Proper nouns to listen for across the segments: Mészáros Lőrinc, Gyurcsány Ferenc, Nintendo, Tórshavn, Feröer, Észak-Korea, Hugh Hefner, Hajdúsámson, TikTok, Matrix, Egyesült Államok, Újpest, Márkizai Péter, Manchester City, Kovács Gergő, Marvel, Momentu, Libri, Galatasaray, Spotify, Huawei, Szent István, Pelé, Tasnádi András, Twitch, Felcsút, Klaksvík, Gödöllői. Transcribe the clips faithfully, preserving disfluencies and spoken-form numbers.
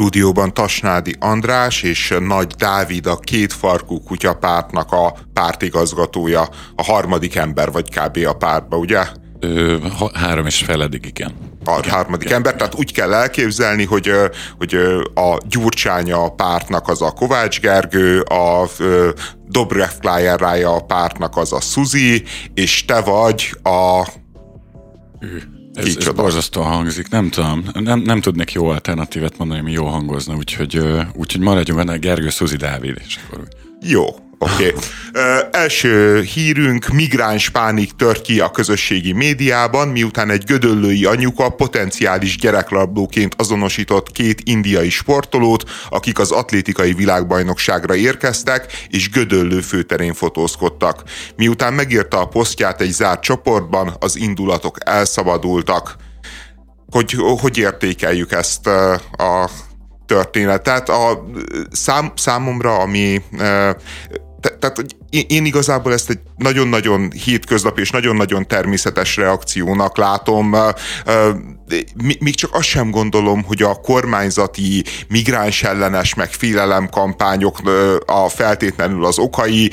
stúdióban Tasnádi András és Nagy Dávid, a Kétfarkú Kutyapártnak a pártigazgatója, a harmadik ember, vagy kb. A pártba, ugye? Ö, három és feledik, igen. A igen, harmadik igen, ember, igen. Tehát úgy kell elképzelni, hogy, hogy a Gyurcsány a pártnak az a Kovács Gergő, a Dobrev Klájárája a pártnak az a Suzi, és te vagy a... Ő. Ez, ez borzasztóan hangzik, nem tudom, nem, nem tudnék jó alternatívet mondani, ami jó hangozna, úgyhogy, úgyhogy maradjunk benne, Gergő, Suzi, Dávid, és akkor... Jó. Oké. Okay. Uh, első hírünk: migráns pánik tört ki a közösségi médiában, miután egy gödöllői anyuka potenciális gyerekrablóként azonosított két indiai sportolót, akik az atlétikai világbajnokságra érkeztek, és Gödöllő főterén fotózkodtak. Miután megírta a posztját egy zárt csoportban, az indulatok elszabadultak. Hogy, hogy értékeljük ezt a történetet? A szám, számomra, ami... Te, tehát én igazából ezt egy nagyon-nagyon hétköznapi és nagyon-nagyon természetes reakciónak látom. Még csak azt sem gondolom, hogy a kormányzati migráns ellenes meg félelemkampányok a feltétlenül az okai.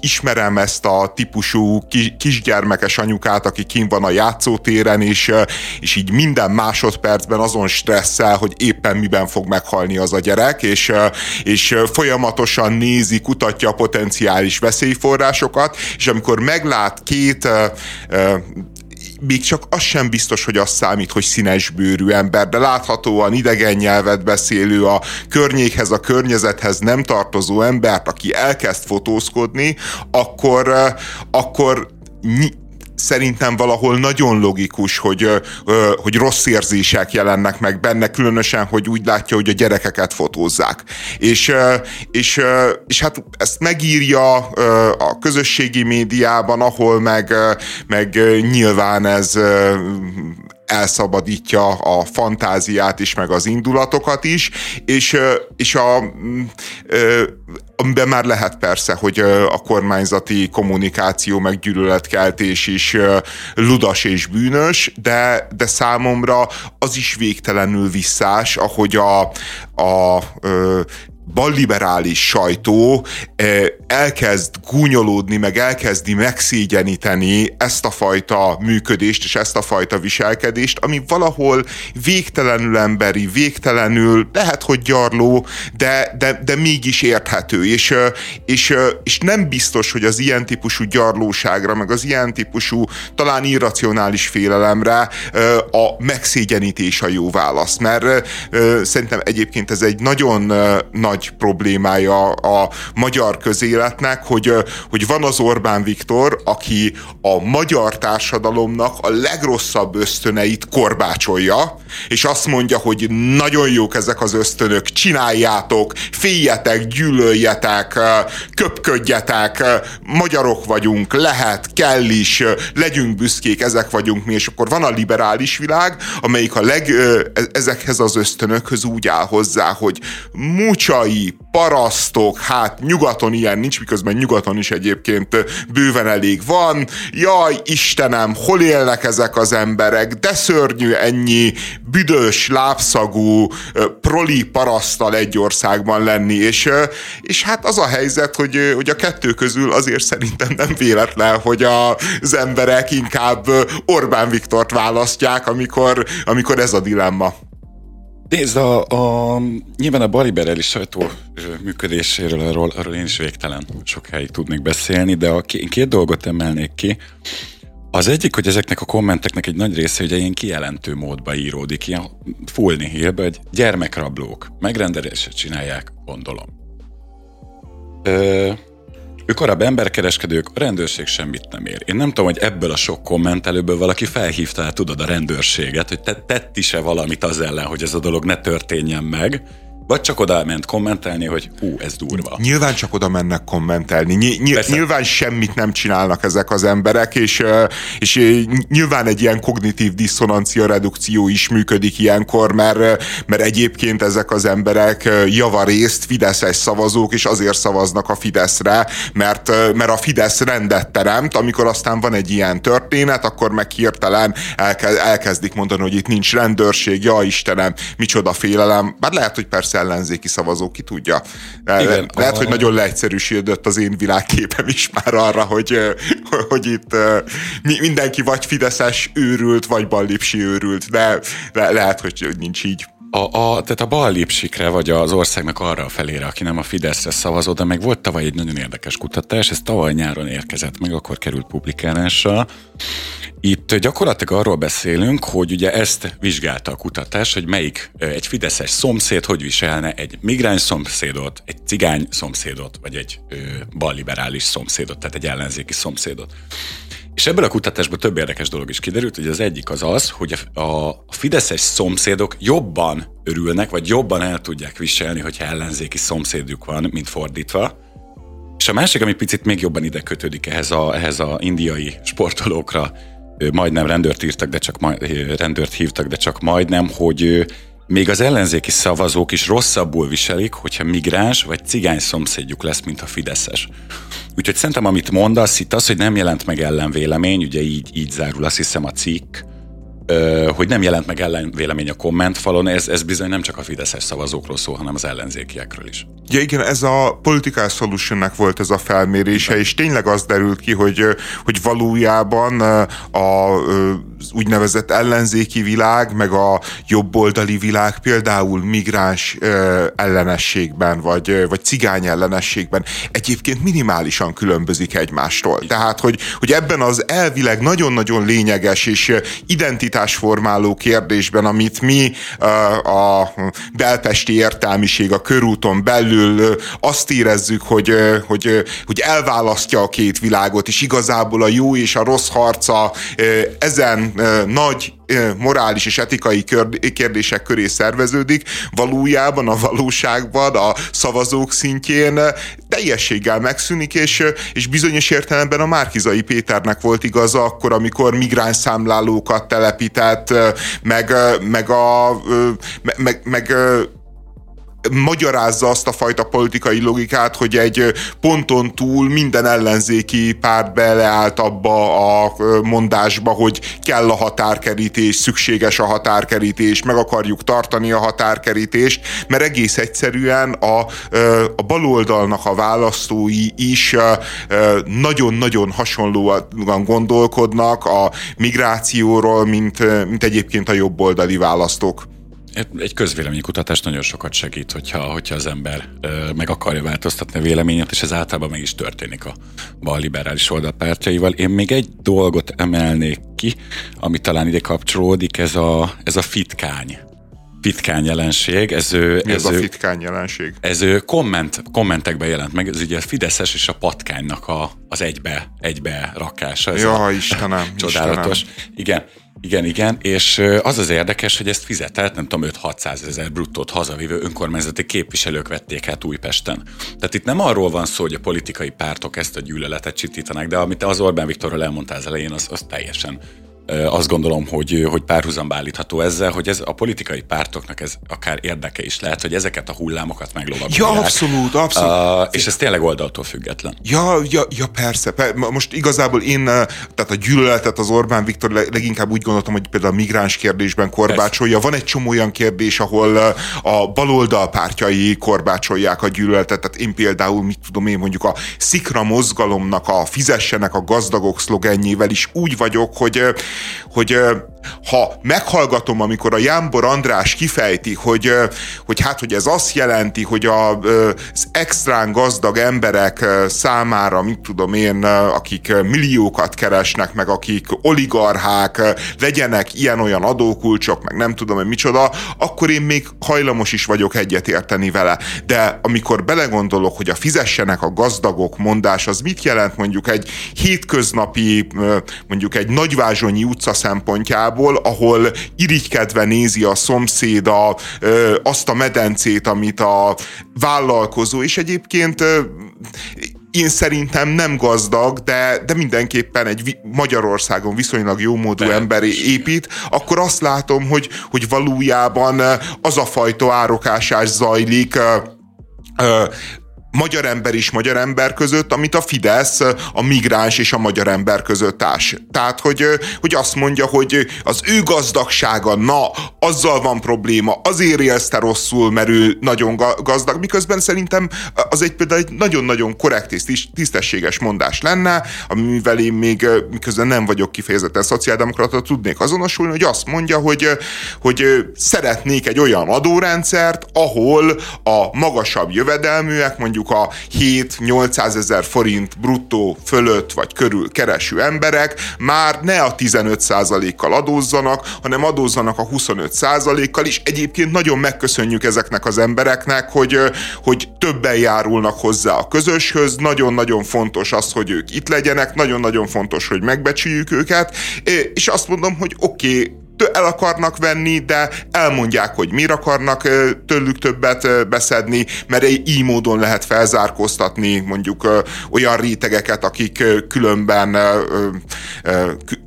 Ismerem ezt a típusú kisgyermekes anyukát, aki kinn van a játszótéren, és, és így minden másodpercben azon stresszel, hogy éppen miben fog meghalni az a gyerek, és, és folyamatosan nézi, kutatja a potenciális veszélyforrásokat, és amikor meglát két uh, uh, még csak az sem biztos, hogy az számít, hogy színesbőrű ember, de láthatóan idegen nyelvet beszélő, a környékhez, a környezethez nem tartozó embert, aki elkezd fotózkodni, akkor, uh, akkor ny- szerintem valahol nagyon logikus, hogy, hogy rossz érzések jelennek meg benne, különösen, hogy úgy látja, hogy a gyerekeket fotózzák. És, és, és hát ezt megírja a közösségi médiában, ahol meg, meg nyilván ez elszabadítja a fantáziát is, meg az indulatokat is, és, és a, amiben már lehet persze, hogy a kormányzati kommunikáció meg gyűlöletkeltés is ludas és bűnös, de, de számomra az is végtelenül visszás, ahogy a, a, a balliberális sajtó elkezd gúnyolódni, meg elkezdi megszégyeníteni ezt a fajta működést és ezt a fajta viselkedést, ami valahol végtelenül emberi, végtelenül, lehet, hogy gyarló, de, de, de mégis érthető. És, és, és nem biztos, hogy az ilyen típusú gyarlóságra, meg az ilyen típusú talán irracionális félelemre a megszégyenítés a jó válasz. Mert szerintem egyébként ez egy nagyon nagy problémája a magyar közéletnek, hogy, hogy van az Orbán Viktor, aki a magyar társadalomnak a legrosszabb ösztöneit korbácsolja, és azt mondja, hogy nagyon jók ezek az ösztönök, csináljátok, féljetek, gyűlöljetek, köpködjetek, magyarok vagyunk, lehet, kell is, legyünk büszkék, ezek vagyunk mi, és akkor van a liberális világ, amelyik a leg, ezekhez az ösztönökhöz úgy áll hozzá, hogy múcs parasztok, hát nyugaton ilyen nincs, miközben nyugaton is egyébként bőven elég van. Jaj, Istenem, hol élnek ezek az emberek, de szörnyű ennyi büdös, lábszagú, proli paraszttal egy országban lenni, és, és hát az a helyzet, hogy, hogy a kettő közül azért szerintem nem véletlen, hogy az emberek inkább Orbán Viktort választják, amikor, amikor ez a dilemma. Nézd, a, a, nyilván a balliberális sajtó működéséről, arról, arról én is végtelen sokáig tudnék beszélni, de a két, két dolgot emelnék ki. Az egyik, hogy ezeknek a kommenteknek egy nagy része ugye ilyen kijelentő módba íródik, ilyen full nihilbe, hogy gyermekrablók, megrendeléset csinálják, gondolom. Ö, ők arab emberkereskedők, a rendőrség semmit nem ér. Én nem tudom, hogy ebből a sok kommentelőből valaki felhívta, tudod, a rendőrséget, hogy te tett is-e valamit az ellen, hogy ez a dolog ne történjen meg, Vagy csak oda ment kommentelni, hogy hú, ez durva. Nyilván csak oda mennek kommentelni. Ny- ny- nyilván semmit nem csinálnak ezek az emberek, és, és nyilván egy ilyen kognitív diszonancia redukció is működik ilyenkor, mert, mert egyébként ezek az emberek javarészt fideszes szavazók, és azért szavaznak a Fideszre, mert, mert a Fidesz rendet teremt, amikor aztán van egy ilyen történet, akkor meg hirtelen elkezdik mondani, hogy itt nincs rendőrség, ja Istenem, micsoda félelem. Bár lehet, hogy persze ellenzéki szavazó, ki tudja. Igen, lehet, a... hogy nagyon leegyszerűsödött az én világképem is már arra, hogy, hogy itt mindenki vagy fideszes őrült, vagy ballipsi őrült, de lehet, hogy nincs így. A, a, tehát a ballipsikre, vagy az országnak arra a felére, aki nem a Fideszre szavazott, de meg volt tavaly egy nagyon érdekes kutatás, ez tavaly nyáron érkezett meg, akkor került publikálásra. Itt gyakorlatilag arról beszélünk, hogy ugye ezt vizsgálta a kutatás, hogy melyik egy fideszes szomszéd hogy viselne egy migráns szomszédot, egy cigány szomszédot, vagy egy ö, balliberális szomszédot, tehát egy ellenzéki szomszédot. És ebből a kutatásból több érdekes dolog is kiderült, hogy az egyik az az, hogy a fideszes szomszédok jobban örülnek, vagy jobban el tudják viselni, hogyha ellenzéki szomszédjuk van, mint fordítva. És a másik, ami picit még jobban ide kötődik ehhez a, ehhez a indiai sportolókra, majdnem rendőrt írtak, de csak majd, rendőrt hívtak, de csak majdnem, hogy még az ellenzéki szavazók is rosszabbul viselik, hogyha migráns vagy cigány szomszédjuk lesz, mint a fideszes. Úgyhogy szerintem, amit mondasz itt az, hogy nem jelent meg ellenvélemény, ugye így, így zárul azt hiszem a cikk, hogy nem jelent meg ellenvélemény a kommentfalon, ez, ez bizony nem csak a fideszes szavazókról szól, hanem az ellenzékiekről is. Ja igen, ez a Political Solutionnek volt ez a felmérése, és tényleg az derült ki, hogy, hogy valójában az úgynevezett ellenzéki világ, meg a jobboldali világ például migráns ellenességben, vagy, vagy cigány ellenességben egyébként minimálisan különbözik egymástól. Tehát, hogy, hogy ebben az elvileg nagyon-nagyon lényeges és identitás formáló kérdésben, amit mi a belpesti értelmiség a körúton belül azt érezzük, hogy, hogy, hogy elválasztja a két világot, és igazából a jó és a rossz harca ezen nagy morális és etikai kérdések köré szerveződik, valójában a valóságban a szavazók szintjén teljességgel megszűnik, és, és bizonyos értelemben a Márkizai Péternek volt igaza akkor, amikor migráns számlálókat telepített, meg, meg a... meg, meg magyarázza azt a fajta politikai logikát, hogy egy ponton túl minden ellenzéki párt beleállt abba a mondásba, hogy kell a határkerítés, szükséges a határkerítés, meg akarjuk tartani a határkerítést, mert egész egyszerűen a, a baloldalnak a választói is nagyon-nagyon hasonlóan gondolkodnak a migrációról, mint, mint egyébként a jobboldali választók. Egy közvéleménykutatás nagyon sokat segít, hogyha, hogyha az ember ö, meg akarja változtatni a véleményét, és ez általában meg is történik a balliberális oldalpártjaival. Én még egy dolgot emelnék ki, ami talán ide kapcsolódik, ez a, ez a fitkány. Fitkány jelenség. Ez, Mi ez a fitkány jelenség? Ez komment, kommentekben jelent meg, ez ugye a fideszes és a patkánynak a, az egybe, egybe rakása. Ez ja, a, Istenem, csodálatos. Istenem. Igen. Igen, igen, és az az érdekes, hogy ezt fizetett, nem tudom, öt-hatszázezer bruttót hazavívő önkormányzati képviselők vették hát Újpesten. Tehát itt nem arról van szó, hogy a politikai pártok ezt a gyűlöletet csítítanak, de amit az Orbán Viktorról elmondtál az elején, az, az teljesen azt gondolom, hogy, hogy párhuzamba állítható ezzel, hogy ez a politikai pártoknak ez akár érdeke is lehet, hogy ezeket a hullámokat meglovagolják. Ja, abszolút, abszolút. Uh, és ez tényleg oldaltól független. Ja, ja, ja persze. Most igazából én, tehát a gyűlöletet az Orbán Viktor leginkább úgy gondoltam, hogy például a migráns kérdésben korbácsolja. Persze. Van egy csomó olyan kérdés, ahol a baloldal pártjai korbácsolják a gyűlöletet. Tehát én például, mit tudom én, mondjuk a Szikra mozgalomnak a fizessenek a gazdagok szlogenjével is úgy vagyok, hogy hogy ha meghallgatom, amikor a Jámbor András kifejti, hogy, hogy hát, hogy ez azt jelenti, hogy a, az extrán gazdag emberek számára, mit tudom én, akik milliókat keresnek, meg akik oligarchák, legyenek ilyen-olyan adókulcsok, meg nem tudom, hogy micsoda, akkor én még hajlamos is vagyok egyetérteni vele. De amikor belegondolok, hogy a fizessenek a gazdagok mondás, az mit jelent mondjuk egy hétköznapi, mondjuk egy Nagyvázsonyi utca szempontjából, Amerikából, ahol irigykedve nézi a szomszéda azt a medencét, amit a vállalkozó, és egyébként én szerintem nem gazdag, de, de mindenképpen egy Magyarországon viszonylag jómódú de. ember épít, akkor azt látom, hogy, hogy valójában az a fajta árokásás zajlik magyar ember és magyar ember között, amit a Fidesz a migráns és a magyar ember között ás. Tehát, hogy, hogy azt mondja, hogy az ő gazdagsága, na, azzal van probléma, azért élsz te rosszul, mert ő nagyon gazdag, miközben szerintem az egy például egy nagyon-nagyon korrekt és tisztességes mondás lenne, amivel én még miközben nem vagyok kifejezetten szociáldemokrata, tudnék azonosulni, hogy azt mondja, hogy, hogy szeretnék egy olyan adórendszert, ahol a magasabb jövedelműek, mondjuk a hét-nyolcszázezer forint bruttó fölött vagy körül kereső emberek már ne a tizenöt százalékkal adózzanak, hanem adózzanak a huszonöt százalékkal is. Egyébként nagyon megköszönjük ezeknek az embereknek, hogy, hogy többen járulnak hozzá a közöshöz, nagyon-nagyon fontos az, hogy ők itt legyenek, nagyon-nagyon fontos, hogy megbecsüljük őket, és azt mondom, hogy oké, okay, el akarnak venni, de elmondják, hogy miért akarnak tőlük többet beszedni, mert így módon lehet felzárkóztatni mondjuk olyan rétegeket, akik különben,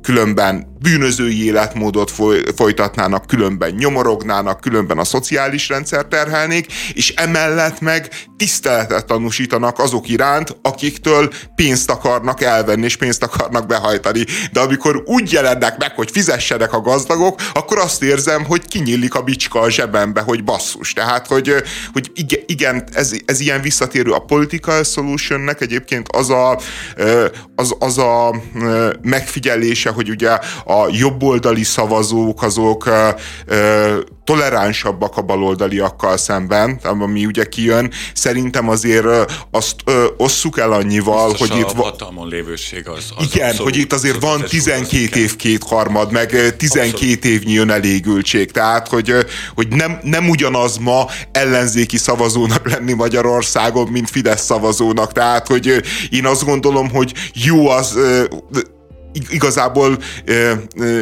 különben bűnözői életmódot folytatnának, különben nyomorognának, különben a szociális rendszer terhelnék, és emellett meg tiszteletet tanúsítanak azok iránt, akiktől pénzt akarnak elvenni, és pénzt akarnak behajtani. De amikor úgy jelennek meg, hogy fizessenek a gazdagok, akkor azt érzem, hogy kinyílik a bicska a zsebembe, hogy basszus. Tehát, hogy, hogy igen, ez, ez ilyen visszatérő a political solutionnek egyébként az a, az, az a megfigyelése, hogy ugye a jobboldali szavazók azok ö, ö, toleránsabbak a baloldaliakkal szemben, ami ugye kijön. Szerintem azért ö, azt ö, osszuk el annyival, biztos hogy a itt... a hatalmon lévőség az... az igen, abszolút, hogy itt azért van tizenkét év kétharmad, meg tizenkét évnyi önelégültség. Tehát, hogy, hogy nem, nem ugyanaz ma ellenzéki szavazónak lenni Magyarországon, mint Fidesz szavazónak. Tehát, hogy én azt gondolom, hogy jó az... Ö, igazából ö, ö,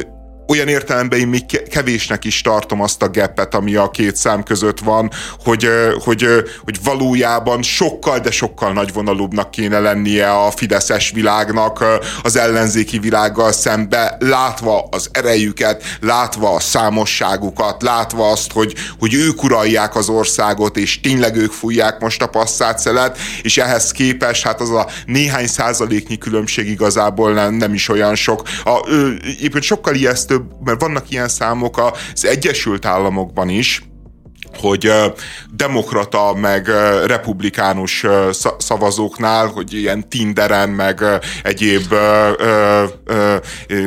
olyan értelemben én még kevésnek is tartom azt a gapet, ami a két szám között van, hogy, ö, hogy, ö, hogy valójában sokkal, de sokkal nagyvonalúbbnak kéne lennie a fideszes világnak ö, az ellenzéki világgal szembe, látva az erejüket, látva a számosságukat, látva azt, hogy, hogy ők uralják az országot, és tényleg ők fújják most a passzát-szelet, és ehhez képest hát az a néhány százaléknyi különbség igazából nem, nem is olyan sok. A, ö, éppen sokkal ijesztőbb, mert vannak ilyen számok az Egyesült Államokban is, hogy demokrata meg republikánus szavazóknál, hogy ilyen Tinderen meg egyéb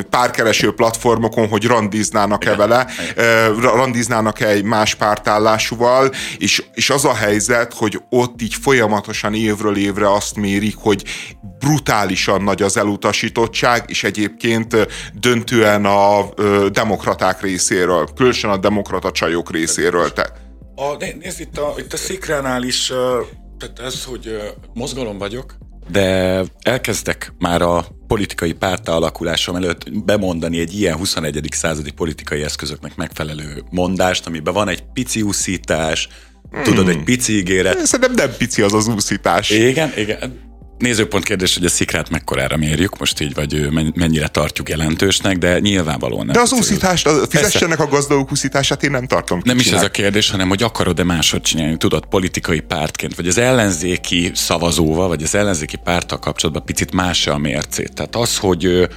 párkereső platformokon, hogy randiznának-e vele, randiznának-e egy más pártállásúval, és, és az a helyzet, hogy ott így folyamatosan évről évre azt mérik, hogy brutálisan nagy az elutasítottság, és egyébként döntően a demokraták részéről, különösen a demokrata csajok részéről. A, nézd, itt a, itt a Szikránál is, tehát ez, hogy mozgalom vagyok, de elkezdek már a politikai párttá alakulásom előtt bemondani egy ilyen huszonegyedik századi politikai eszközöknek megfelelő mondást, amiben van egy pici úszítás, hmm. tudod, egy pici ígéret. Szerintem nem pici az az úszítás. Igen, igen. Nézőpont kérdés, hogy a Szikrát mekkorára mérjük, most így, vagy mennyire tartjuk jelentősnek, de nyilvánvalóan nem. De az úszítást, fizessenek a gazdagok úszítását, én nem tartom. Nem is ez a kérdés, hanem hogy akarod-e máshogy csinálni, tudod, politikai pártként, vagy az ellenzéki szavazóval, vagy az ellenzéki párttal kapcsolatban picit más a mércét. Tehát az, hogy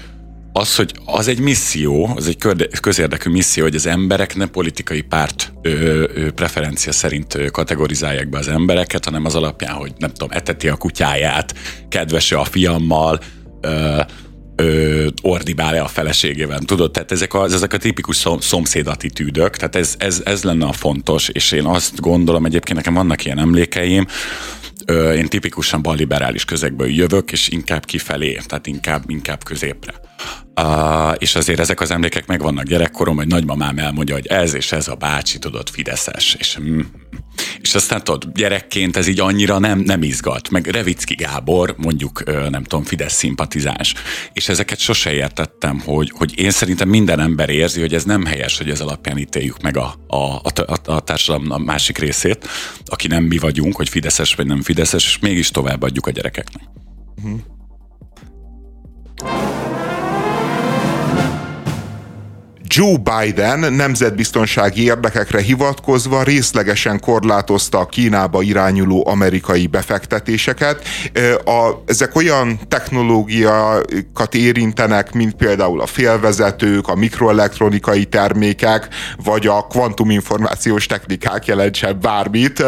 az, hogy az egy misszió, az egy közérdekű misszió, hogy az emberek ne politikai párt ö, ö, preferencia szerint kategorizálják be az embereket, hanem az alapján, hogy nem tudom, eteti a kutyáját, kedvese a fiammal, ö, ö, ordibál-e a feleségével, tudod? Tehát ezek a, ezek a tipikus szomszédattitűdök, tehát ez, ez, ez lenne a fontos, és én azt gondolom, egyébként nekem vannak ilyen emlékeim, ö, én tipikusan balliberális közegből jövök, és inkább kifelé, tehát inkább, inkább középre. Uh, és azért ezek az emlékek megvannak gyerekkorom, hogy nagymamám elmondja, hogy ez és ez a bácsi, tudod, fideszes, és mm, És aztán tudod, gyerekként ez így annyira nem, nem izgat. Meg Revicki Gábor, mondjuk, nem tudom, Fidesz szimpatizás. És ezeket sose értettem, hogy, hogy én szerintem minden ember érzi, hogy ez nem helyes, hogy ez alapján ítéljük meg a, a, a, a társadalom a másik részét, aki nem mi vagyunk, hogy fideszes vagy nem fideszes, és mégis továbbadjuk a gyerekeknek. Mm. Joe Biden nemzetbiztonsági érdekekre hivatkozva részlegesen korlátozta a Kínába irányuló amerikai befektetéseket. A, ezek olyan technológiákat érintenek, mint például a félvezetők, a mikroelektronikai termékek, vagy a kvantuminformációs technikák, jelentsen bármit,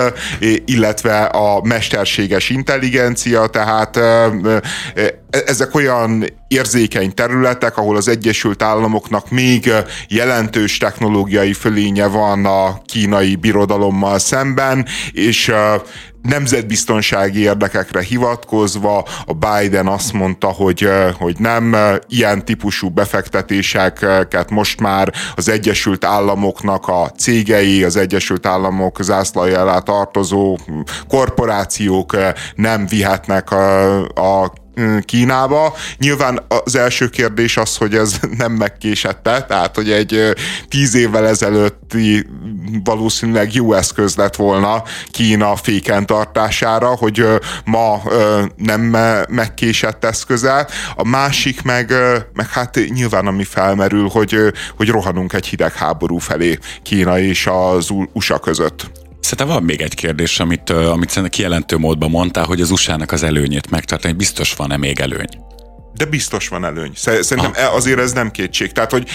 illetve a mesterséges intelligencia, tehát ezek olyan érzékeny területek, ahol az Egyesült Államoknak még jelentős technológiai fölénye van a kínai birodalommal szemben, és nemzetbiztonsági érdekekre hivatkozva a Biden azt mondta, hogy, hogy nem, ilyen típusú befektetéseket most már az Egyesült Államoknak a cégei, az Egyesült Államok zászlaja alá tartozó korporációk nem vihetnek a, a Kínába. Nyilván az első kérdés az, hogy ez nem megkésette, tehát hogy egy tíz évvel ezelőtti valószínűleg jó eszköz lett volna Kína féken tartására, hogy ma nem megkésett eszköze. A másik meg, meg hát nyilván ami felmerül, hogy, hogy rohanunk egy hidegháború felé Kína és az u es á között. Szerintem van még egy kérdés, amit, amit kijelentő módban mondtál, hogy az u es á-nak az előnyét megtartani. Biztos van-e még előny? De biztos van előny. Szerintem ah. azért ez nem kétség. Tehát, hogy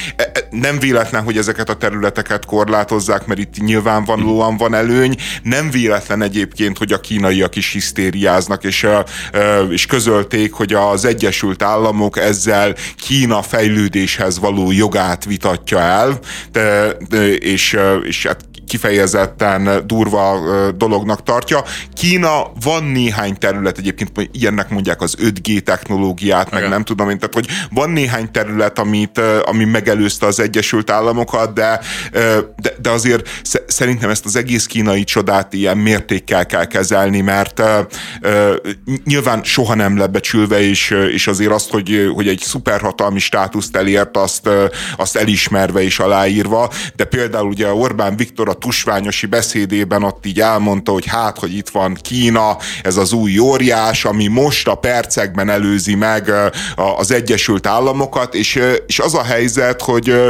nem véletlen, hogy ezeket a területeket korlátozzák, mert itt nyilvánvalóan van előny. Nem véletlen egyébként, hogy a kínaiak is hisztériáznak, és, és közölték, hogy az Egyesült Államok ezzel Kína fejlődéshez való jogát vitatja el, de, de, és, és hát kifejezetten durva dolognak tartja. Kína van néhány terület, egyébként ilyennek mondják az öt G technológiát, meg nem tudom én, tehát hogy van néhány terület, amit, ami megelőzte az Egyesült Államokat, de, de, de azért szerintem ezt az egész kínai csodát ilyen mértékkel kell kezelni, mert nyilván soha nem lebecsülve, és, és azért azt, hogy, hogy egy szuperhatalmi státuszt elért, azt, azt elismerve és aláírva, de például ugye Orbán Viktor a tusványosi beszédében ott így elmondta, hogy hát, hogy itt van Kína, ez az új óriás, ami most a percekben előzi meg az Egyesült Államokat, és, és az a helyzet, hogy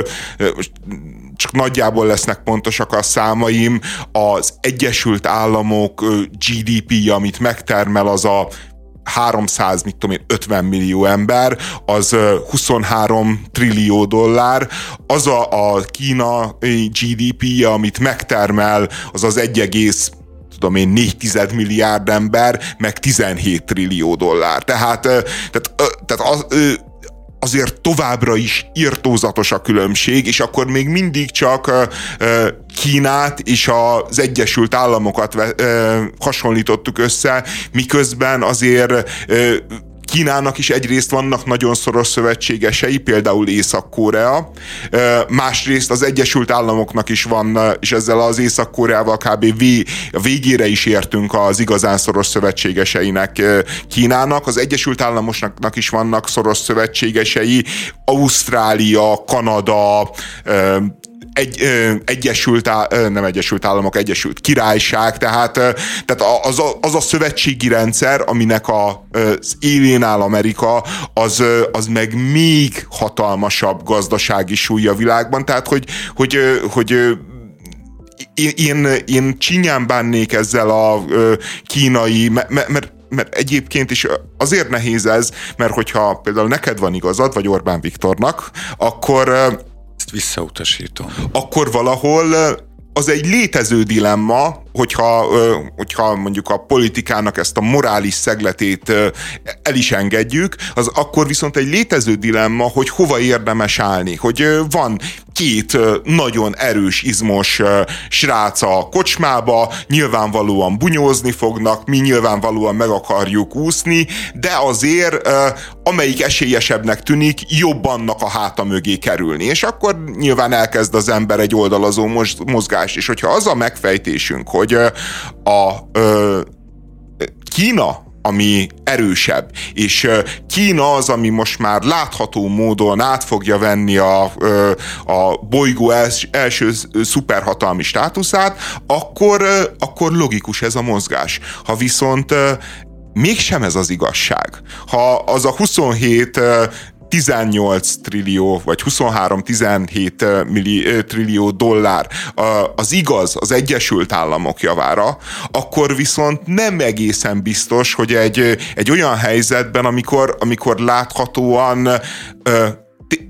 csak nagyjából lesznek pontosak a számaim, az Egyesült Államok gé dé pé-je, amit megtermel, az a háromszáz, mit tudom én, ötven millió ember, az huszonhárom trillió dollár, az a, a Kína gé dé pé-je, amit megtermel, az az egy egész tudom én, négy tized milliárd ember, meg tizenhét trillió dollár. Tehát, tehát, tehát az, azért továbbra is irtózatos a különbség, és akkor még mindig csak Kínát és az Egyesült Államokat hasonlítottuk össze, miközben azért Kínának is egyrészt vannak nagyon szoros szövetségesei, például Észak-Korea, másrészt az Egyesült Államoknak is van, és ezzel az Észak-Koreával kb. Végére is értünk az igazán szoros szövetségeseinek Kínának, az Egyesült Államoknak is vannak szoros szövetségesei, Ausztrália, Kanada, Egy, egyesült, nem Egyesült Államok, Egyesült Királyság, tehát, tehát az, a, az a szövetségi rendszer, aminek a, az élén áll Amerika, az, az meg még hatalmasabb gazdasági súly a világban, tehát hogy, hogy, hogy én, én, én csinyán bánnék ezzel a kínai, mert, mert mert egyébként is azért nehéz ez, mert hogyha például neked van igazad, vagy Orbán Viktornak, akkor visszautasítom. Akkor valahol az egy létező dilemma, hogyha, hogyha mondjuk a politikának ezt a morális szegletét el is engedjük, az akkor viszont egy létező dilemma, hogy hova érdemes állni, hogy van két nagyon erős, izmos srác a kocsmába, nyilvánvalóan bunyózni fognak, mi nyilvánvalóan meg akarjuk úszni, de azért amelyik esélyesebbnek tűnik, jobb annak a háta mögé kerülni. És akkor nyilván elkezd az ember egy oldalazó mozgást, és hogyha az a megfejtésünk, hogy hogy a ö, Kína, ami erősebb, és Kína az, ami most már látható módon át fogja venni a, a bolygó els, első szuperhatalmi státuszát, akkor, akkor logikus ez a mozgás. Ha viszont mégsem ez az igazság, ha az a huszonhét tizennyolc trillió, vagy huszonhárom tizenhét trillió dollár az igaz az Egyesült Államok javára, akkor viszont nem egészen biztos, hogy egy, egy olyan helyzetben, amikor, amikor láthatóan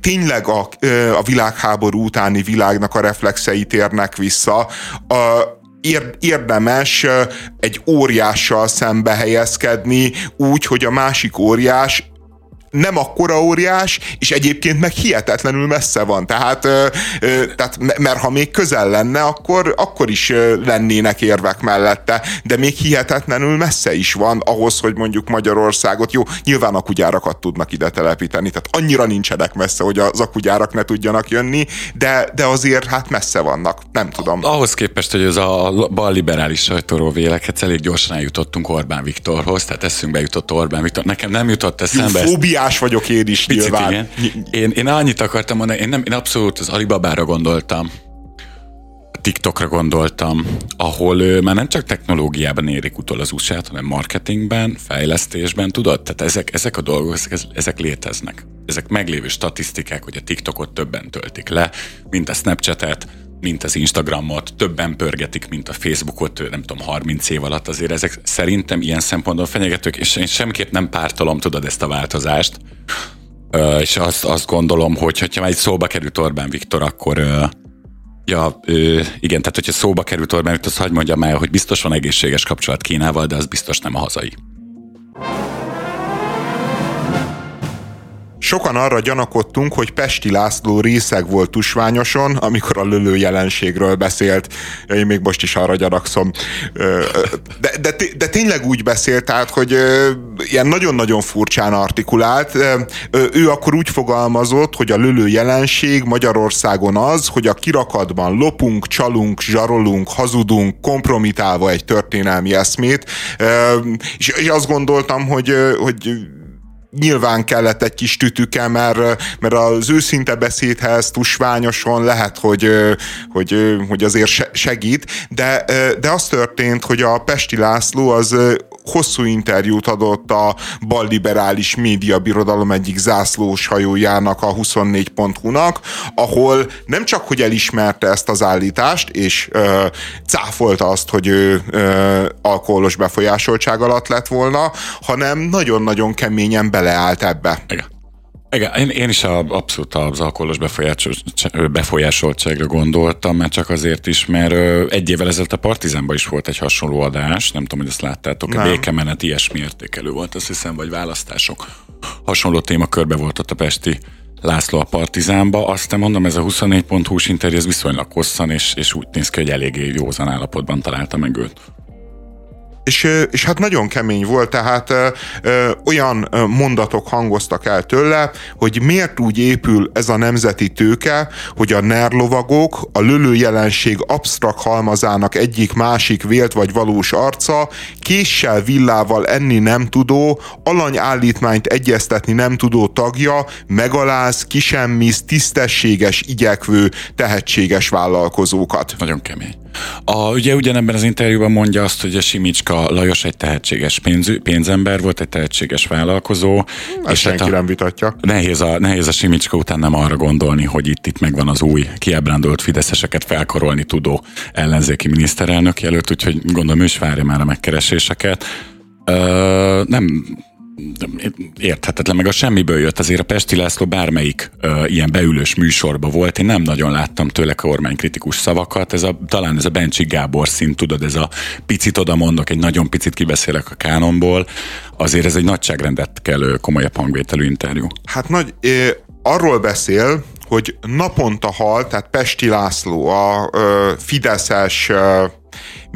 tényleg a, a világháború utáni világnak a reflexeit érnek vissza, a, érdemes egy óriással szembe helyezkedni úgy, hogy a másik óriás nem akkora óriás, és egyébként meg hihetetlenül messze van. Tehát, tehát mert ha még közel lenne, akkor, akkor is lennének érvek mellette, de még hihetetlenül messze is van ahhoz, hogy mondjuk Magyarországot, jó, nyilván akugyárakat tudnak ide telepíteni, tehát annyira nincsenek messze, hogy az akugyárak ne tudjanak jönni, de, de azért hát messze vannak, nem tudom. Ahhoz képest, hogy ez a balliberális sajtóról vélekedsz, elég gyorsan eljutottunk Orbán Viktorhoz, tehát eszünkbe jutott Orbán Viktor. Nekem nem jutott eszembe. Fóbiás vagyok én is, picit, nyilván. Igen. Én, én annyit akartam mondani, én, nem, én abszolút az Alibabára gondoltam, a TikTokra gondoltam, ahol ő, már nem csak technológiában érik utol az u es á-t, hanem marketingben, fejlesztésben, tudod? Tehát ezek, ezek a dolgok, ezek, ezek léteznek. Ezek meglévő statisztikák, hogy a TikTokot többen töltik le, mint a Snapchatet, mint az Instagramot, többen pörgetik, mint a Facebookot, nem tudom, harminc év alatt, azért ezek szerintem ilyen szempontból fenyegetők, és én semmiképp nem pártolom, tudod, ezt a változást, Ö, és azt, azt gondolom, hogy hogyha már egy szóba került Orbán Viktor, akkor ö, ja, ö, igen, tehát hogyha szóba került Orbán Viktor, azt hagyd mondjam el, hogy biztos van egészséges kapcsolat Kínával, de az biztos nem a hazai. Sokan arra gyanakodtunk, hogy Pesty László részeg volt Tusványoson, amikor a lölő jelenségről beszélt. Én még most is arra gyanakszom. De, de, de tényleg úgy beszélt, tehát, hogy ilyen nagyon-nagyon furcsán artikulált. Ő akkor úgy fogalmazott, hogy a lölő jelenség Magyarországon az, hogy a kirakatban lopunk, csalunk, zsarolunk, hazudunk, kompromitálva egy történelmi eszmét. És azt gondoltam, hogy... hogy nyilván kellett egy kis tütüke, mert, mert az őszinte beszédhez Tusványoson lehet, hogy, hogy, hogy azért segít, de, de az történt, hogy a Pesty László az hosszú interjút adott a balliberális médiabirodalom egyik zászlós hajójának, a huszonnégy pont hu-nak, ahol nem csak, hogy elismerte ezt az állítást, és ö, cáfolta azt, hogy ő ö, alkoholos befolyásoltság alatt lett volna, hanem nagyon-nagyon keményen beleállt ebbe. Igen. Igen, én, én is a, abszolút az alkoholos befolyásoltságra gondoltam, mert csak azért is, mert egy évvel ezelőtt a Partizánban is volt egy hasonló adás, nem tudom, hogy ezt láttátok, a békemenet ilyesmi értékelő volt, azt hiszem, vagy választások. Hasonló témakörbe volt ott a Pesty László a Partizánba, aztán mondom, ez a huszonnégy pont hu-s interjú, ez viszonylag hosszan, és, és úgy néz ki, hogy eléggé józan állapotban találta meg őt. És, és hát nagyon kemény volt, tehát ö, ö, olyan mondatok hangoztak el tőle, hogy miért úgy épül ez a nemzeti tőke, hogy a nerlovagok, a lölőjelenség absztrakt halmazának egyik-másik vélt vagy valós arca, késsel, villával enni nem tudó, alanyállítmányt egyeztetni nem tudó tagja, megaláz, kisemmisz, tisztességes, igyekvő, tehetséges vállalkozókat. Nagyon kemény. A, ugye ugyanebben az interjúban mondja azt, hogy a Simicska Lajos egy tehetséges pénz, pénzember volt, egy tehetséges vállalkozó. Ezt senki hát a, nem vitatja. Nehéz a, nehéz a Simicska után nem arra gondolni, hogy itt, itt megvan az új, kiábrándolt fideszeseket felkarolni tudó ellenzéki miniszterelnök jelölt, úgyhogy gondolom, ő is várja már a megkereséseket. Ö, nem... érthetetlen, meg a semmiből jött, azért a Pesty László bármelyik ö, ilyen beülős műsorba volt, én nem nagyon láttam tőle kormánykritikus szavakat, ez a, talán ez a Bencsik Gábor szint, tudod, ez a picit oda mondok, egy nagyon picit kibeszélek a kánonból, azért ez egy nagyságrendet kell komolyabb hangvételű interjú. Hát nagy, eh, arról beszél, hogy naponta hal, tehát Pesty László, a eh, fideszes eh,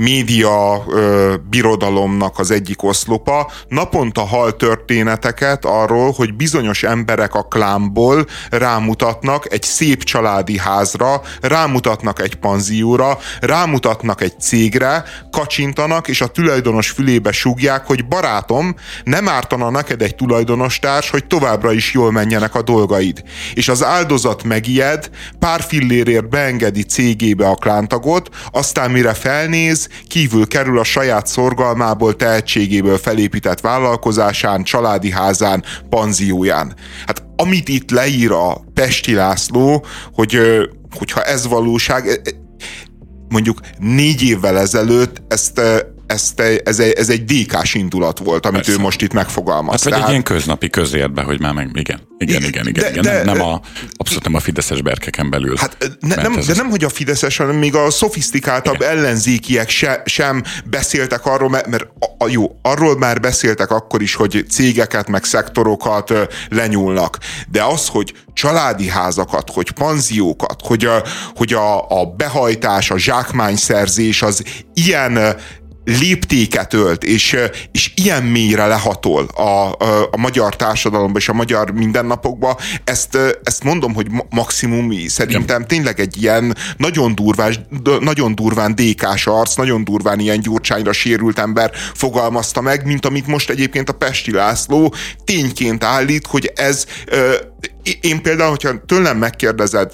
média ö, birodalomnak az egyik oszlopa, naponta hall történeteket arról, hogy bizonyos emberek a klánból rámutatnak egy szép családi házra, rámutatnak egy panzióra, rámutatnak egy cégre, kacsintanak, és a tulajdonos fülébe súgják, hogy barátom, nem ártana neked egy tulajdonostárs, hogy továbbra is jól menjenek a dolgaid. És az áldozat megijed, pár fillérért beengedi cégébe a klántagot, aztán mire felnéz, kívül kerül a saját szorgalmából, tehetségéből felépített vállalkozásán, családi házán, panzióján. Hát amit itt leír a Pesty László, hogy, hogyha ez valóság, mondjuk négy évvel ezelőtt ezt, ezt, ez, egy, ez egy dé ká-s indulat volt, amit persze. Ő most itt megfogalmaz. Hát, tehát... vagy egy ilyen köznapi közértben, hogy már meg, igen, igen, igen, igen, de, igen. De, nem, nem a, abszolút nem a fideszes berkeken belül. Hát, ne, nem, de az... nem, hogy a fideszes, hanem még a szofisztikáltabb igen. ellenzékiek se, sem beszéltek arról, mert, mert a, jó, arról már beszéltek akkor is, hogy cégeket, meg szektorokat lenyúlnak. De az, hogy családi házakat, hogy panziókat, hogy a, hogy a, a behajtás, a zsákmányszerzés az ilyen léptéket ölt, és, és ilyen mélyre lehatol a, a, a magyar társadalomba és a magyar mindennapokba, ezt, ezt mondom, hogy maximum szerintem tényleg egy ilyen nagyon, durvás, nagyon durván dé ká-s arc, nagyon durván ilyen Gyurcsányra sérült ember fogalmazta meg, mint amit most egyébként a Pesty László tényként állít, hogy ez, én például, hogyha tőlem megkérdezed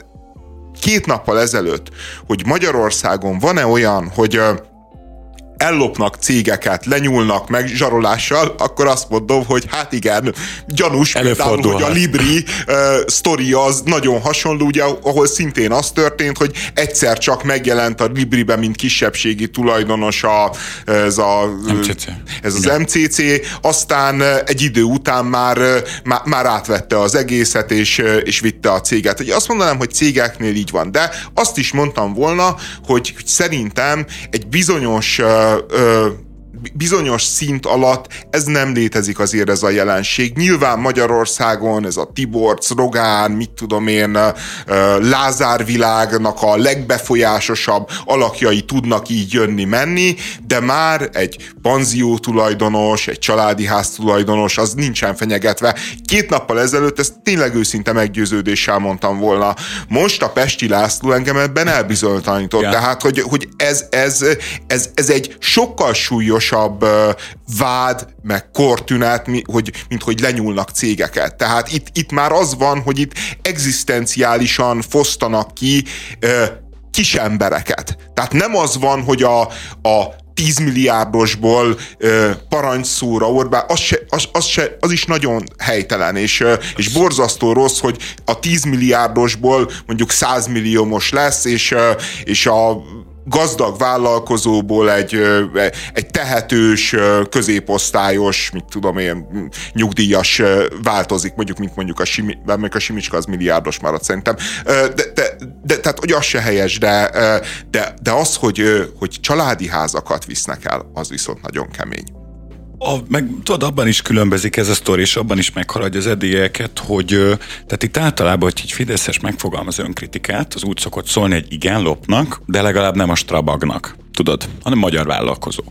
két nappal ezelőtt, hogy Magyarországon van-e olyan, hogy ellopnak cégeket, lenyúlnak meg zsarolással, akkor azt mondom, hogy hát igen, gyanús, például, hogy a Libri uh, sztori az nagyon hasonló, ugye, ahol szintén az történt, hogy egyszer csak megjelent a Libribe, mint kisebbségi tulajdonos a, ez, a, em cé cé. Ez az em cé cé, aztán egy idő után már, már, már átvette az egészet, és, és vitte a céget. Ugye azt mondanám, hogy cégeknél így van, de azt is mondtam volna, hogy szerintem egy bizonyos bizonyos szint alatt ez nem létezik azért ez a jelenség. Nyilván Magyarországon ez a Tiborcz, Rogán, mit tudom én, Lázár világnak a legbefolyásosabb alakjai tudnak így jönni-menni, de már egy panzió tulajdonos, egy családi ház tulajdonos, az nincsen fenyegetve. Két nappal ezelőtt ezt tényleg őszinte meggyőződéssel mondtam volna. Most a Pesty László engem ebben elbizonytalanított. Yeah. Tehát, hogy, hogy ez, ez, ez, ez egy sokkal súlyos vád, meg kortünet, hogy, mint hogy lenyúlnak cégeket. Tehát itt, itt már az van, hogy itt egzisztenciálisan fosztanak ki ö, kis embereket. Tehát nem az van, hogy a, a tízmilliárdosból ö, parancsszóra Orbán, az, se, az, az, se, az is nagyon helytelen, és, ö, és borzasztó rossz, hogy a tízmilliárdosból mondjuk százmilliómos lesz, és, ö, és a gazdag vállalkozóból egy, egy tehetős, középosztályos, mit tudom én, nyugdíjas változik, mondjuk, mint mondjuk a, Simi, a Simicska az milliárdos maradt szerintem. De, de, de, tehát, hogy az se helyes, de, de, de az, hogy, hogy családi házakat visznek el, az viszont nagyon kemény. A, meg tudod, abban is különbözik ez a sztori, és abban is meghaladja az eddigieket, hogy tehát itt általában, hogy egy fideszes megfogalmaz önkritikát, az úgy szokott szólni, hogy igen, lopnak, de legalább nem a strabagnak, tudod, hanem magyar vállalkozó.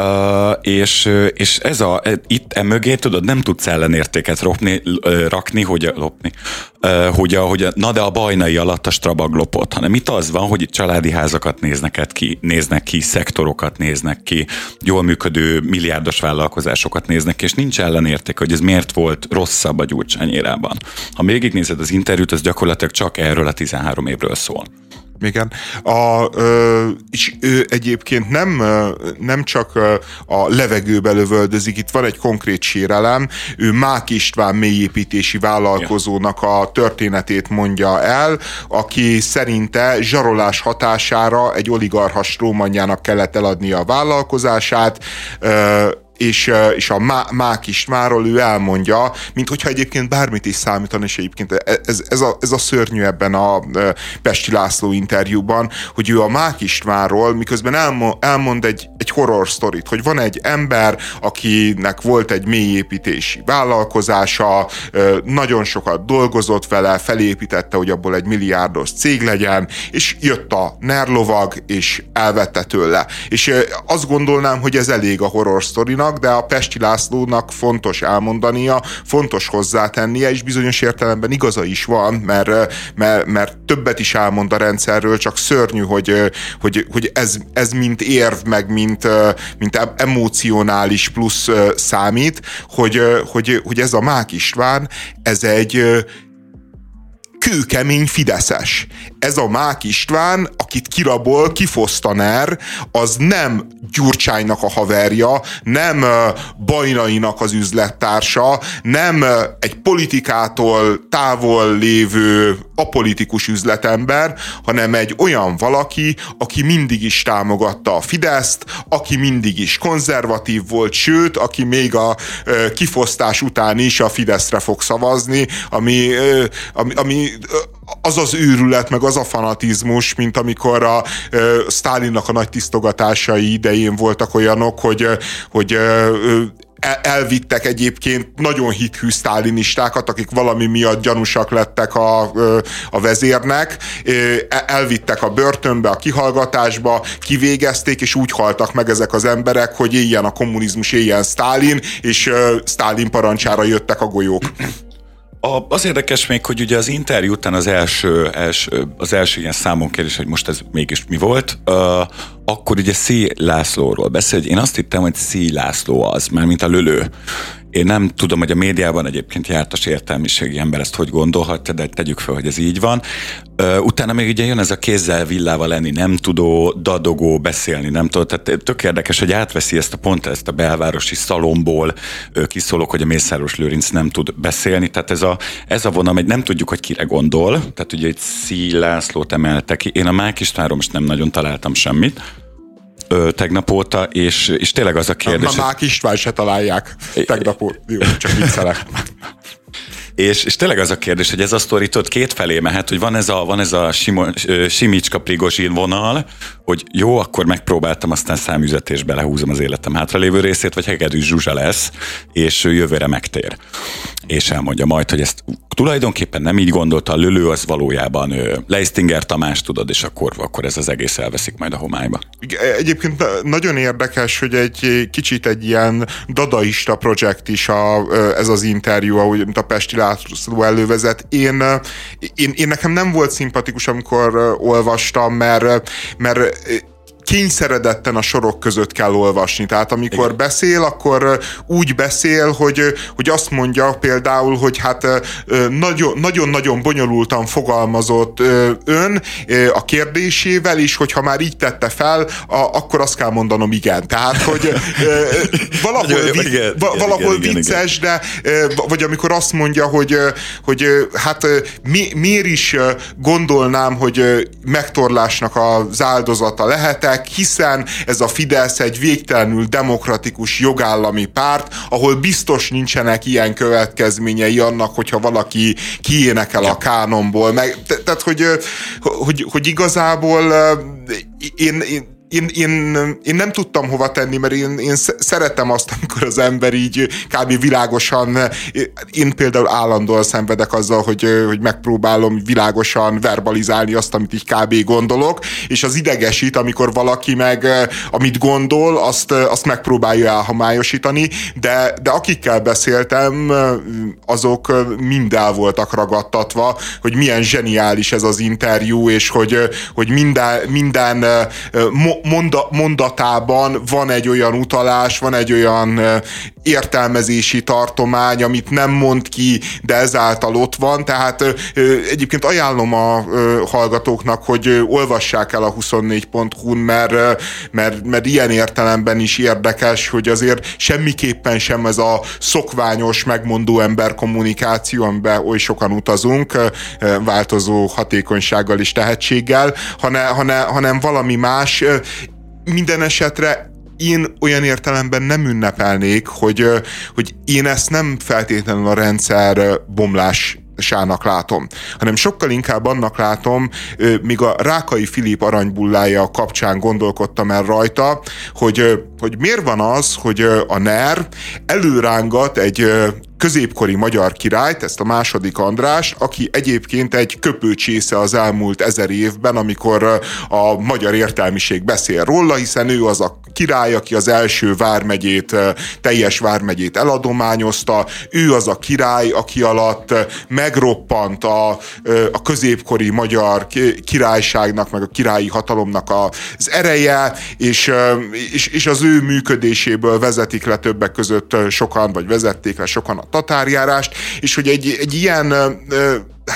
Uh, és, és ez a, itt emögé, tudod, nem tudsz ellenértéket ropni, rakni, hogy lopni, uh, hogy, a, hogy a, na de a Bajnai alatt a strabag lopott, hanem itt az van, hogy itt családi házakat néznek ki, néznek ki, szektorokat néznek ki, jól működő milliárdos vállalkozásokat néznek ki, és nincs ellenérték, hogy ez miért volt rosszabb a Gyurcsány érában. Ha végignézed az interjút, az gyakorlatilag csak erről a tizenhárom évről szól. Igen. A, ö, és ő egyébként nem, nem csak a levegőbe lövöldözik, itt van egy konkrét sérelem, ő Mák István mélyépítési vállalkozónak a történetét mondja el, aki szerinte zsarolás hatására egy oligarcha strómanjának kellett eladnia a vállalkozását, ö, És, és a Mák Istvánról ő elmondja, mint hogyha egyébként bármit is számítani, és egyébként ez, ez, a, ez a szörnyű ebben a Pesty László interjúban, hogy ő a Mák Istvánról, miközben elmond egy, egy horror sztorit, hogy van egy ember, akinek volt egy mélyépítési vállalkozása, nagyon sokat dolgozott vele, felépítette, hogy abból egy milliárdos cég legyen, és jött a nerlovag, és elvette tőle. És azt gondolnám, hogy ez elég a horror sztorinak, de a Pesty Lászlónak fontos elmondania, fontos hozzátennie, és bizonyos értelemben igaza is van, mert, mert, mert többet is elmond a rendszerről, csak szörnyű, hogy, hogy, hogy ez, ez mint érv, meg mint, mint emocionális plusz számít, hogy, hogy, hogy ez a Mák István, ez egy kőkemény fideszes. Ez a Mák István, akit kirabol, kifoszt a NER, az nem Gyurcsánynak a haverja, nem Bajnainak az üzlettársa, nem egy politikától távol lévő apolitikus üzletember, hanem egy olyan valaki, aki mindig is támogatta a Fideszt, aki mindig is konzervatív volt, sőt, aki még a kifosztás után is a Fideszre fog szavazni, ami, ami, ami az az őrület, meg az a fanatizmus, mint amikor a ö, Sztálinnak a nagy tisztogatásai idején voltak olyanok, hogy, hogy ö, ö, elvittek egyébként nagyon hithű sztálinistákat, akik valami miatt gyanúsak lettek a, a vezérnek, elvittek a börtönbe, a kihallgatásba, kivégezték, és úgy haltak meg ezek az emberek, hogy éljen a kommunizmus, éljen Sztálin, és Sztálin parancsára jöttek a golyók. A, az érdekes még, hogy ugye az interjú után az első, első, az első ilyen számonkérés, hogy most ez mégis mi volt, uh, akkor ugye Szí Lászlóról beszél, hogy én azt hittem, hogy Szí László az, már mint a lölő. Én nem tudom, hogy a médiában egyébként jártas értelmiségi ember ezt hogy gondolhatja, de tegyük fel, hogy ez így van. Uh, utána még ugye jön ez a kézzel villával lenni nem tudó, dadogó, beszélni nem tudó. Tehát tök érdekes, hogy átveszi ezt a pont, ezt a belvárosi szalomból uh, kiszólok, hogy a Mészáros Lőrinc nem tud beszélni. Tehát ez a, ez a vonal, hogy nem tudjuk, hogy kire gondol. Tehát ugye egy Szí Lászlót emelte ki. Én a Mák Istvánról most nem nagyon találtam semmit. Ö, tegnap óta, és, és tényleg az a kérdés... Na, Mák István se találják tegnap óta. Jó, csak viccelek. És, és tényleg az a kérdés, hogy ez a sztorított két felé mehet, hogy van ez a, van ez a Simo, Simicska Prigozsin vonal, hogy jó, akkor megpróbáltam, aztán száműzetésbe lehúzom az életem hátralévő részét, vagy Hegedűs Zsuzsa lesz, és jövőre megtér. És elmondja majd, hogy ezt tulajdonképpen nem így gondolta, a lölő az valójában Leisztinger Tamás, tudod, és akkor, akkor ez az egész elveszik majd a homályba. Egyébként nagyon érdekes, hogy egy kicsit egy ilyen dadaista projekt is a, ez az interjú, ahogy mint a Pesty László elővezet. Én, én, én nekem nem volt szimpatikus, amikor olvastam, mert, mert kényszeredetten a sorok között kell olvasni. Tehát amikor igen, beszél, akkor úgy beszél, hogy, hogy azt mondja például, hogy hát nagyon-nagyon bonyolultan fogalmazott ön a kérdésével, és hogyha már így tette fel, a, akkor azt kell mondanom igen. Tehát, hogy valahol, igen, vi, igen, valahol igen, vicces, igen, igen. De vagy amikor azt mondja, hogy, hogy hát mi, miért is gondolnám, hogy megtorlásnak az áldozata lehetek, hiszen ez a Fidesz egy végtelenül demokratikus jogállami párt, ahol biztos nincsenek ilyen következményei annak, hogyha valaki kiénekel a kánonból. Meg, te, tehát, hogy, hogy, hogy igazából én... én Én, én, én nem tudtam hova tenni, mert én, én szeretem azt, amikor az ember így kb. Világosan, én például állandóan szenvedek azzal, hogy, hogy megpróbálom világosan verbalizálni azt, amit így kb. Gondolok, és az idegesít, amikor valaki meg amit gondol, azt, azt megpróbálja elhomályosítani, de, de akikkel beszéltem, azok mind el voltak ragadtatva, hogy milyen zseniális ez az interjú, és hogy, hogy minden, minden mo- Monda, mondatában van egy olyan utalás, van egy olyan értelmezési tartomány, amit nem mond ki, de ezáltal ott van. Tehát egyébként ajánlom a hallgatóknak, hogy olvassák el a huszonnégy pont hu-n, mert, mert, mert ilyen értelemben is érdekes, hogy azért semmiképpen sem ez a szokványos, megmondó ember kommunikáció, amiben oly sokan utazunk, változó hatékonysággal és tehetséggel, hanem, hanem, hanem valami más. Minden esetre én olyan értelemben nem ünnepelnék, hogy, hogy én ezt nem feltétlenül a rendszer bomlás sának látom, hanem sokkal inkább annak látom, míg a Rákai Filip aranybullája kapcsán gondolkodtam el rajta, hogy, hogy miért van az, hogy a NER előrángat egy középkori magyar királyt, ezt a második András, aki egyébként egy köpőcsésze az elmúlt ezer évben, amikor a magyar értelmiség beszél róla, hiszen ő az a király, aki az első vármegyét, teljes vármegyét eladományozta, ő az a király, aki alatt megroppant a, a középkori magyar királyságnak, meg a királyi hatalomnak az ereje, és, és, és az ő működéséből vezetik le többek között sokan, vagy vezették le sokan a tatárjárást, és hogy egy, egy ilyen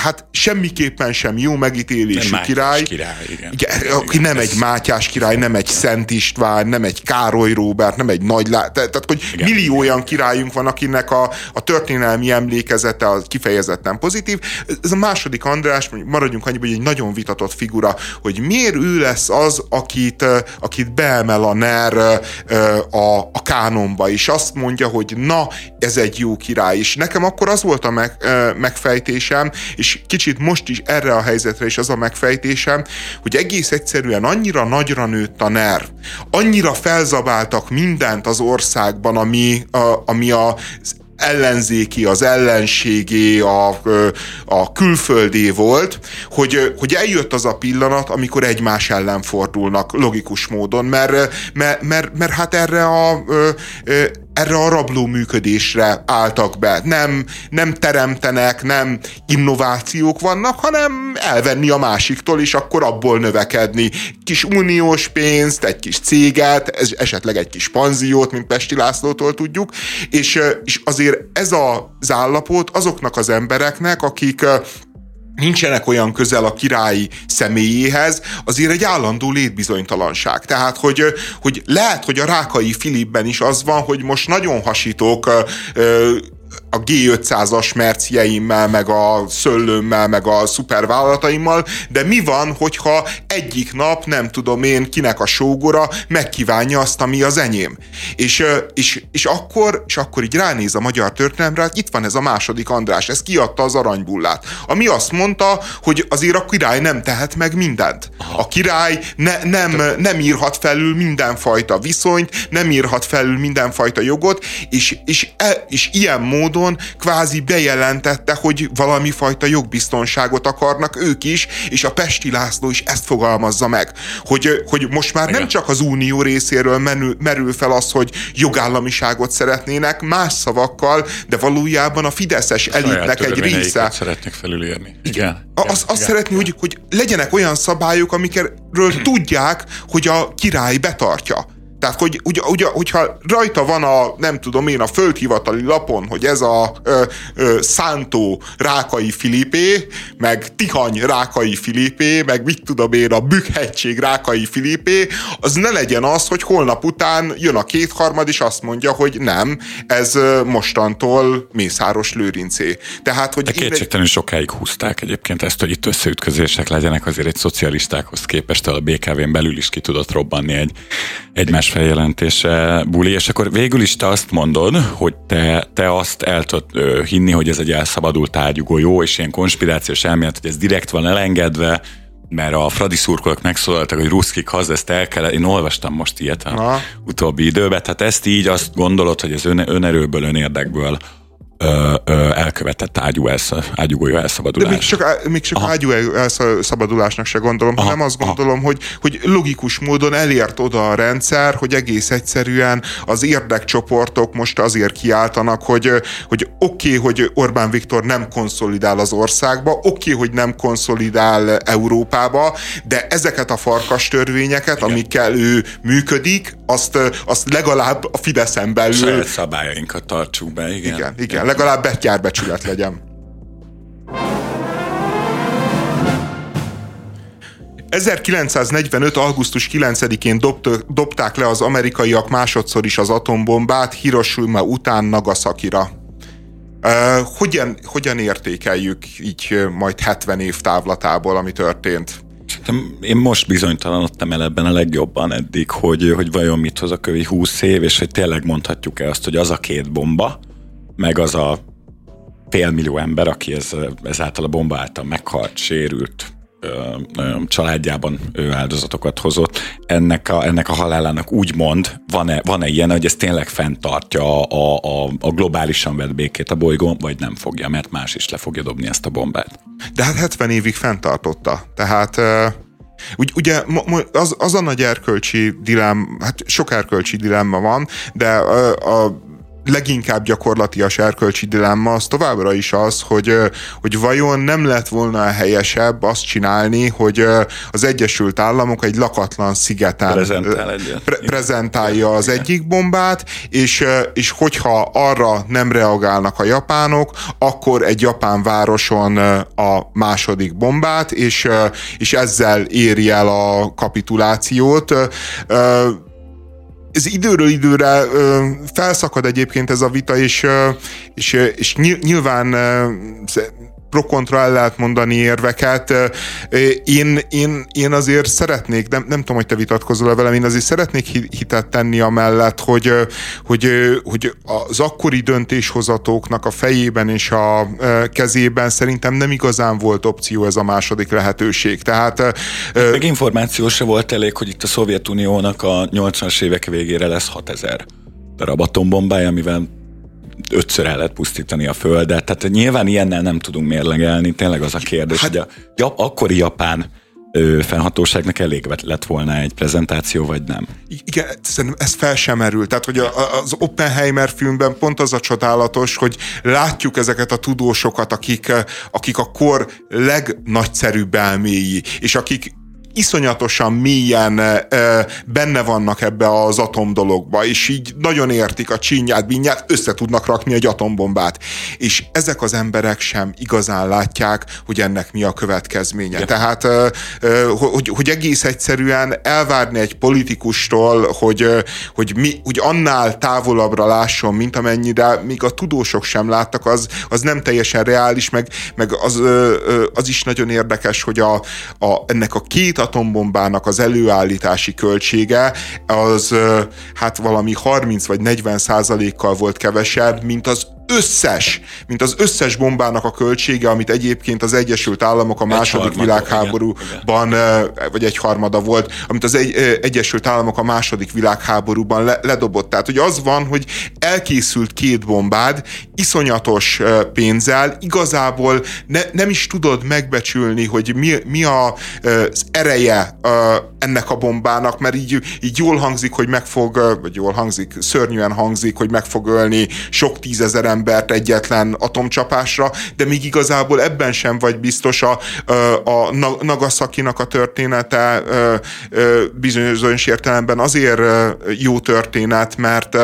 hát semmiképpen sem jó megítélésű király, király igen. Igen, igen, aki igen, nem egy Mátyás király, nem egy Szent István, nem egy Károly Róbert, nem egy Nagy Lá... Tehát, hogy igen, millió olyan királyunk van, akinek a, a történelmi emlékezete az kifejezetten pozitív. Ez a második András, maradjunk annyiban, hogy egy nagyon vitatott figura, hogy miért ő lesz az, akit, akit beemel a NER a, a kánonba, és azt mondja, hogy na, ez egy jó király. És nekem akkor az volt a meg, megfejtésem, és kicsit most is erre a helyzetre is az a megfejtésem, hogy egész egyszerűen annyira nagyra nőtt a NER, annyira felzabáltak mindent az országban, ami, a, ami az ellenzéki, az ellenségé, a, a külföldé volt, hogy, hogy eljött az a pillanat, amikor egymás ellen fordulnak logikus módon, mert, mert, mert, mert hát erre a... erre a rabló működésre álltak be. Nem, nem teremtenek, nem innovációk vannak, hanem elvenni a másiktól, és akkor abból növekedni. Kis uniós pénzt, egy kis céget, esetleg egy kis panziót, mint Pesty Lászlótól tudjuk, és, és azért ez az állapot azoknak az embereknek, akik nincsenek olyan közel a királyi személyéhez, azért egy állandó létbizonytalanság. Tehát, hogy, hogy lehet, hogy a Rákai Filipben is az van, hogy most nagyon hasítok ö, a gé ötszázas mercieimmel, meg a szöllőmmel, meg a szupervállalataimmal, de mi van, hogyha egyik nap, nem tudom én, kinek a sógora megkívánja azt, ami az enyém. És, és, és, akkor, és akkor így ránéz a magyar történelemre, hát itt van ez a második András, ez kiadta az aranybullát, ami azt mondta, hogy azért a király nem tehet meg mindent. A király ne, nem, nem írhat felül mindenfajta viszonyt, nem írhat felül mindenfajta jogot, és, és, e, és ilyen módon kvázi bejelentette, hogy valami fajta jogbiztonságot akarnak ők is, és a Pesty László is ezt fogalmazza meg, hogy, hogy most már nem csak az unió részéről menül, merül fel az, hogy jogállamiságot szeretnének, más szavakkal, de valójában a fideszes elitnek egy része. Szeretnek felülírni. Igen. A, az, azt szeretné, hogy, hogy legyenek olyan szabályok, amikről tudják, hogy a király betartja. Tehát, hogy, ugye, ugye, hogyha rajta van a, nem tudom én, a földhivatali lapon, hogy ez a ö, ö, Szántó Rákai Filipé, meg Tihany Rákai Filipé, meg mit tudom én, a Bükk-hegység Rákai Filipé, az ne legyen az, hogy holnap után jön a kétharmad, és azt mondja, hogy nem, ez mostantól Mészáros Lőrincé. Tehát, hogy... De kétségtelenül sokáig húzták egyébként ezt, hogy itt összeütközések legyenek, azért egy szocialistákhoz képest a bé ká vén belül is ki tudott robbanni egy egymás feljelentése buli, és akkor végül is te azt mondod, hogy te, te azt el tudod hinni, hogy ez egy elszabadult ágyugójó, és ilyen konspirációs elmélet, hogy ez direkt van elengedve, mert a fradi szurkolók megszólaltak, hogy ruszkik haza, ezt el kell, én olvastam most ilyet a Na. utóbbi időben, tehát ezt így azt gondolod, hogy ez ön, önerőből, önérdekből Ö, ö, elkövetett ágyú elsz, ágyugója elszabadulás. De még csak, még csak ágyú elszabadulásnak se gondolom, Aha. hanem azt gondolom, hogy, hogy logikus módon elért oda a rendszer, hogy egész egyszerűen az érdekcsoportok most azért kiáltanak, hogy, hogy oké, okay, hogy Orbán Viktor nem konszolidál az országba, oké, okay, hogy nem konszolidál Európába, de ezeket a farkas törvényeket, Igen. amikkel ő működik, azt, azt legalább a Fideszen belül... Saját szabályainkat tartsuk be, igen. Igen, igen. Legalább betyárbecsület legyen. ezerkilencszáznegyvenöt. augusztus kilencedikén dobt, dobták le az amerikaiak másodszor is az atombombát Hiroshima után Nagasakira. Uh, hogyan, hogyan értékeljük így majd hetven év távlatából, ami történt? Én most bizonytalanodtam el ebben a legjobban eddig, hogy, hogy vajon mit hoz a kövi húsz év, és hogy tényleg mondhatjuk-e azt, hogy az a két bomba, meg az a félmillió ember, aki ez, ezáltal a bomba által meghalt, sérült, családjában ő áldozatokat hozott. Ennek a, ennek a halálának úgymond van-e, van-e ilyen, hogy ez tényleg fenntartja a, a, a globálisan vett békét a bolygón, vagy nem fogja, mert más is le fogja dobni ezt a bombát. De hát hetven évig fenntartotta. Tehát ugye az, az a nagy erkölcsi dilem, hát sok erkölcsi dilemma van, de a, a leginkább gyakorlatias erkölcsi dilemma az továbbra is az, hogy, hogy vajon nem lett volna helyesebb azt csinálni, hogy az Egyesült Államok egy lakatlan szigeten Prezentál pre- prezentálja az egyik bombát, és, és hogyha arra nem reagálnak a japánok, akkor egy japán városon a második bombát, és, és ezzel éri el a kapitulációt. Ez időről időre ö, felszakad egyébként ez a vita, és, ö, és, és nyilván ö, pro-kontra el lehet mondani érveket. Én, én, én azért szeretnék, nem, nem tudom, hogy te vitatkozol-e velem, én azért szeretnék hitet tenni amellett, hogy, hogy, hogy az akkori döntéshozatóknak a fejében és a kezében szerintem nem igazán volt opció ez a második lehetőség. Tehát, ö... meg információ se volt elég, hogy itt a Szovjetuniónak a nyolcvanas évek végére lesz hatezer darab atombombája, amivel ötször el lehet pusztítani a Földet. Tehát nyilván ilyennel nem tudunk mérlegelni. Tényleg az a kérdés, hát, hogy a, a akkori japán ö, fennhatóságnak elég lett volna egy prezentáció, vagy nem? Igen, szerintem ez fel sem merül. Tehát, hogy a, az Oppenheimer filmben pont az a csodálatos, hogy látjuk ezeket a tudósokat, akik, akik a kor legnagyszerűbb elméi, és akik iszonyatosan mélyen e, benne vannak ebbe az atomdologba, és így nagyon értik a csínyát, bínyát, össze tudnak rakni egy atombombát. És ezek az emberek sem igazán látják, hogy ennek mi a következménye. Ja. Tehát, e, e, hogy, hogy egész egyszerűen elvárni egy politikustól, hogy, hogy, mi, hogy annál távolabbra lásson, mint amennyire még a tudósok sem láttak, az, az nem teljesen reális, meg, meg az, az is nagyon érdekes, hogy a, a, ennek a két atombombának az előállítási költsége az hát valami harminc vagy negyven százalékkal volt kevesebb, mint az összes, mint az összes bombának a költsége, amit egyébként az Egyesült Államok a második harmada, világháborúban, igen, igen. vagy egy harmada volt, amit az egy, Egyesült Államok a második világháborúban le, ledobott. Tehát, hogy az van, hogy elkészült két bombád, iszonyatos pénzzel, igazából ne, nem is tudod megbecsülni, hogy mi, mi a, az ereje ennek a bombának, mert így, így jól hangzik, hogy meg fog, vagy jól hangzik, szörnyűen hangzik, hogy meg fog ölni sok tízezer embert egyetlen atomcsapásra, de még igazából ebben sem vagy biztos. A, a Nagasakinak a története bizonyos értelemben azért jó történet, mert,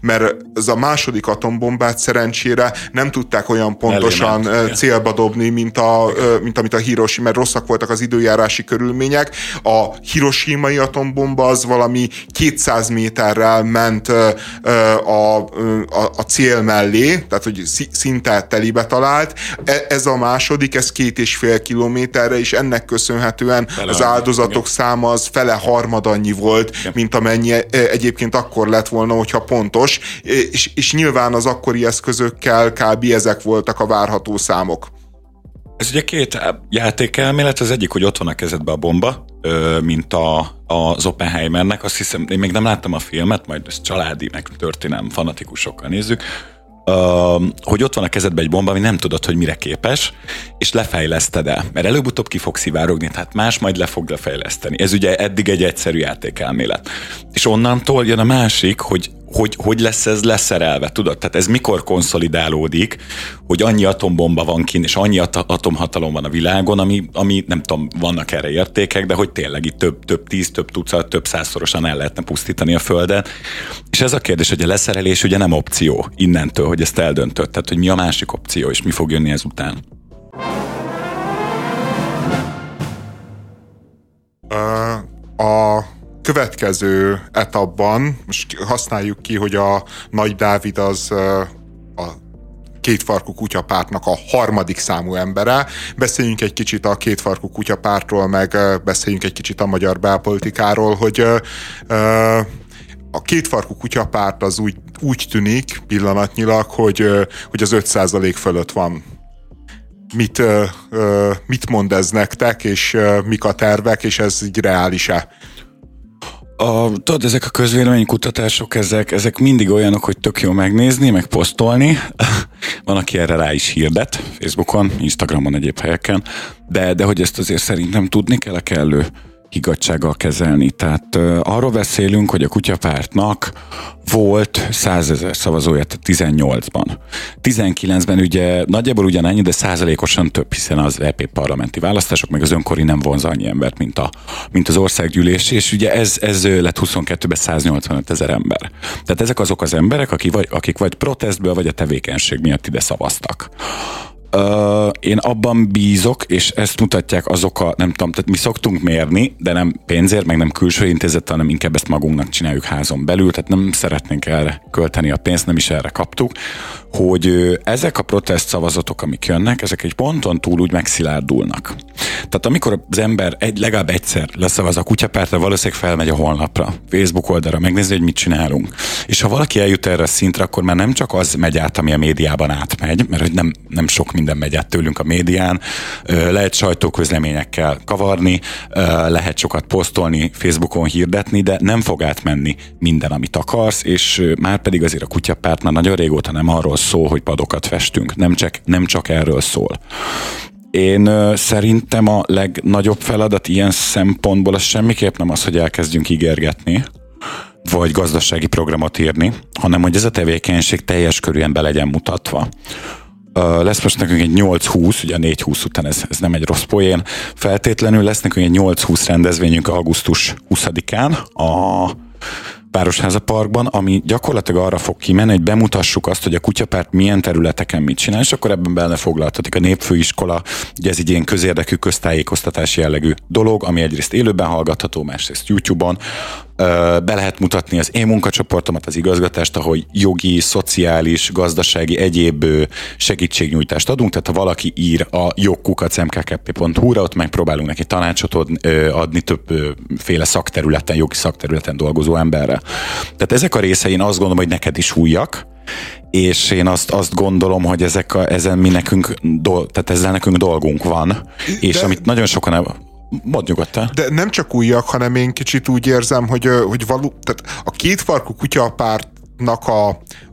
mert ez a második atombombát szerencsére nem tudták olyan pontosan Elément, célba dobni, mint, a, mint amit a Hiroshima, mert rosszak voltak az időjárási körülmények. A hiroshimai atombomba az valami kétszáz méterrel ment a, a, a cél mellé, tehát, hogy szinte telibe talált. Ez a második, ez két és fél kilométerre, és ennek köszönhetően fele az áldozatok annyi. Száma az fele harmad annyi volt, igen. mint amennyi egyébként akkor lett volna, hogyha pontos, és, és nyilván az akkori eszközökkel kb. Ezek voltak a várható számok. Ez ugye két játékelmélet, az egyik, hogy ott van a kezedben a bomba, mint a, az Oppenheimernek, azt hiszem, én még nem láttam a filmet, majd ezt családi, meg történelmi fanatikusokkal nézzük, Uh, hogy ott van a kezedben egy bomba, ami nem tudod, hogy mire képes, és lefejleszted el. Mert előbb-utóbb ki fog szivárogni, tehát más majd le fog lefejleszteni. Ez ugye eddig egy egyszerű játékelmélet. És onnantól jön a másik, hogy Hogy, hogy lesz ez leszerelve, tudod? Tehát ez mikor konszolidálódik, hogy annyi atombomba van kint, és annyi atomhatalom van a világon, ami, ami nem tudom, vannak erre értékek, de hogy tényleg itt több, több tíz, több tucat, több százszorosan el lehetne pusztítani a Földet. És ez a kérdés, hogy a leszerelés ugye nem opció innentől, hogy ezt eldöntött. Tehát, hogy mi a másik opció, és mi fog jönni ezután. Uh, a... következő etapban, most használjuk ki, hogy a Nagy Dávid az a Kétfarkú Kutyapártnak a harmadik számú embere. Beszéljünk egy kicsit a Kétfarkú Kutyapártról, meg beszéljünk egy kicsit a magyar belpolitikáról, hogy a Kétfarkú Kutyapárt az úgy úgy tűnik pillanatnyilag, hogy, hogy az öt százalék fölött van. Mit, mit mond ez nektek, és mik a tervek, és ez így reális-e? A, tudod, ezek a közvéleménykutatások, ezek, ezek mindig olyanok, hogy tök jó megnézni, meg posztolni. Van, aki erre rá is hirdet, Facebookon, Instagramon, egyéb helyeken, de, de hogy ezt azért szerintem tudni kell a kellő higgadtsággal kezelni. Tehát uh, arról beszélünk, hogy a Kutyapártnak volt százezer szavazója, tehát tizennyolcban. tizenkilencben ugye nagyjából ugyanannyi, de százalékosan több, hiszen az é pé parlamenti választások, meg az önkori nem vonz annyi embert, mint, a, mint az országgyűlés, és ugye ez, ez lett huszonkettőben száznyolcvanötezer ember. Tehát ezek azok az emberek, akik vagy, akik vagy protestből, vagy a tevékenység miatt ide szavaztak. Uh, én abban bízok, és ezt mutatják azok a, nem tudom, tehát mi szoktunk mérni, de nem pénzért, meg nem külső intézettel, hanem inkább ezt magunknak csináljuk házon belül, tehát nem szeretnénk erre költeni a pénzt, nem is erre kaptuk, hogy uh, ezek a protest szavazatok, amik jönnek, ezek egy ponton túl úgy megszilárdulnak. Tehát amikor az ember egy, legalább egyszer leszavaz a Kutyapártra, valószínűleg felmegy a honlapra, Facebook oldalra, megnézni, hogy mit csinálunk. És ha valaki eljut erre a szintre, akkor már nem csak az megy át, ami a médiában átmegy, mert hogy nem, nem sok minden megy át tőlünk a médián, lehet sajtóközleményekkel kavarni, lehet sokat posztolni, Facebookon hirdetni, de nem fog átmenni minden, amit akarsz, és már pedig azért a Kutyapárt már nagyon régóta nem arról szól, hogy padokat festünk, nem csak, nem csak erről szól. Én szerintem a legnagyobb feladat ilyen szempontból az semmiképp nem az, hogy elkezdjünk ígérgetni, vagy gazdasági programot írni, hanem hogy ez a tevékenység teljes körűen be legyen mutatva. Lesz most nekünk egy nyolc-húsz, ugye négy-húsz után ez, ez nem egy rossz poén, feltétlenül lesz nekünk egy nyolc-húsz rendezvényünk augusztus huszadikán a Városháza Parkban, ami gyakorlatilag arra fog kimenni, hogy bemutassuk azt, hogy a Kutyapárt milyen területeken mit csinál, és akkor ebben benne foglaltatik a népfőiskola, ugye ez egy ilyen közérdekű köztájékoztatás jellegű dolog, ami egyrészt élőben hallgatható, másrészt YouTube-on. Be lehet mutatni az én munkacsoportomat, az igazgatást, ahogy jogi, szociális, gazdasági, egyéb segítségnyújtást adunk, tehát ha valaki ír a jogkukac em ká ká pé pont hú-ra, ott megpróbálunk neki tanácsot adni többféle szakterületen, jogi szakterületen dolgozó emberre. Tehát ezek a részei én azt gondolom, hogy neked is újjak, és én azt, azt gondolom, hogy ezek a, ezen mi nekünk, dol- tehát ezzel nekünk dolgunk van, és De... amit nagyon sokan... De nem csak újak, hanem én kicsit úgy érzem, hogy, hogy való, tehát a Kétfarkú Kutyapártnak a,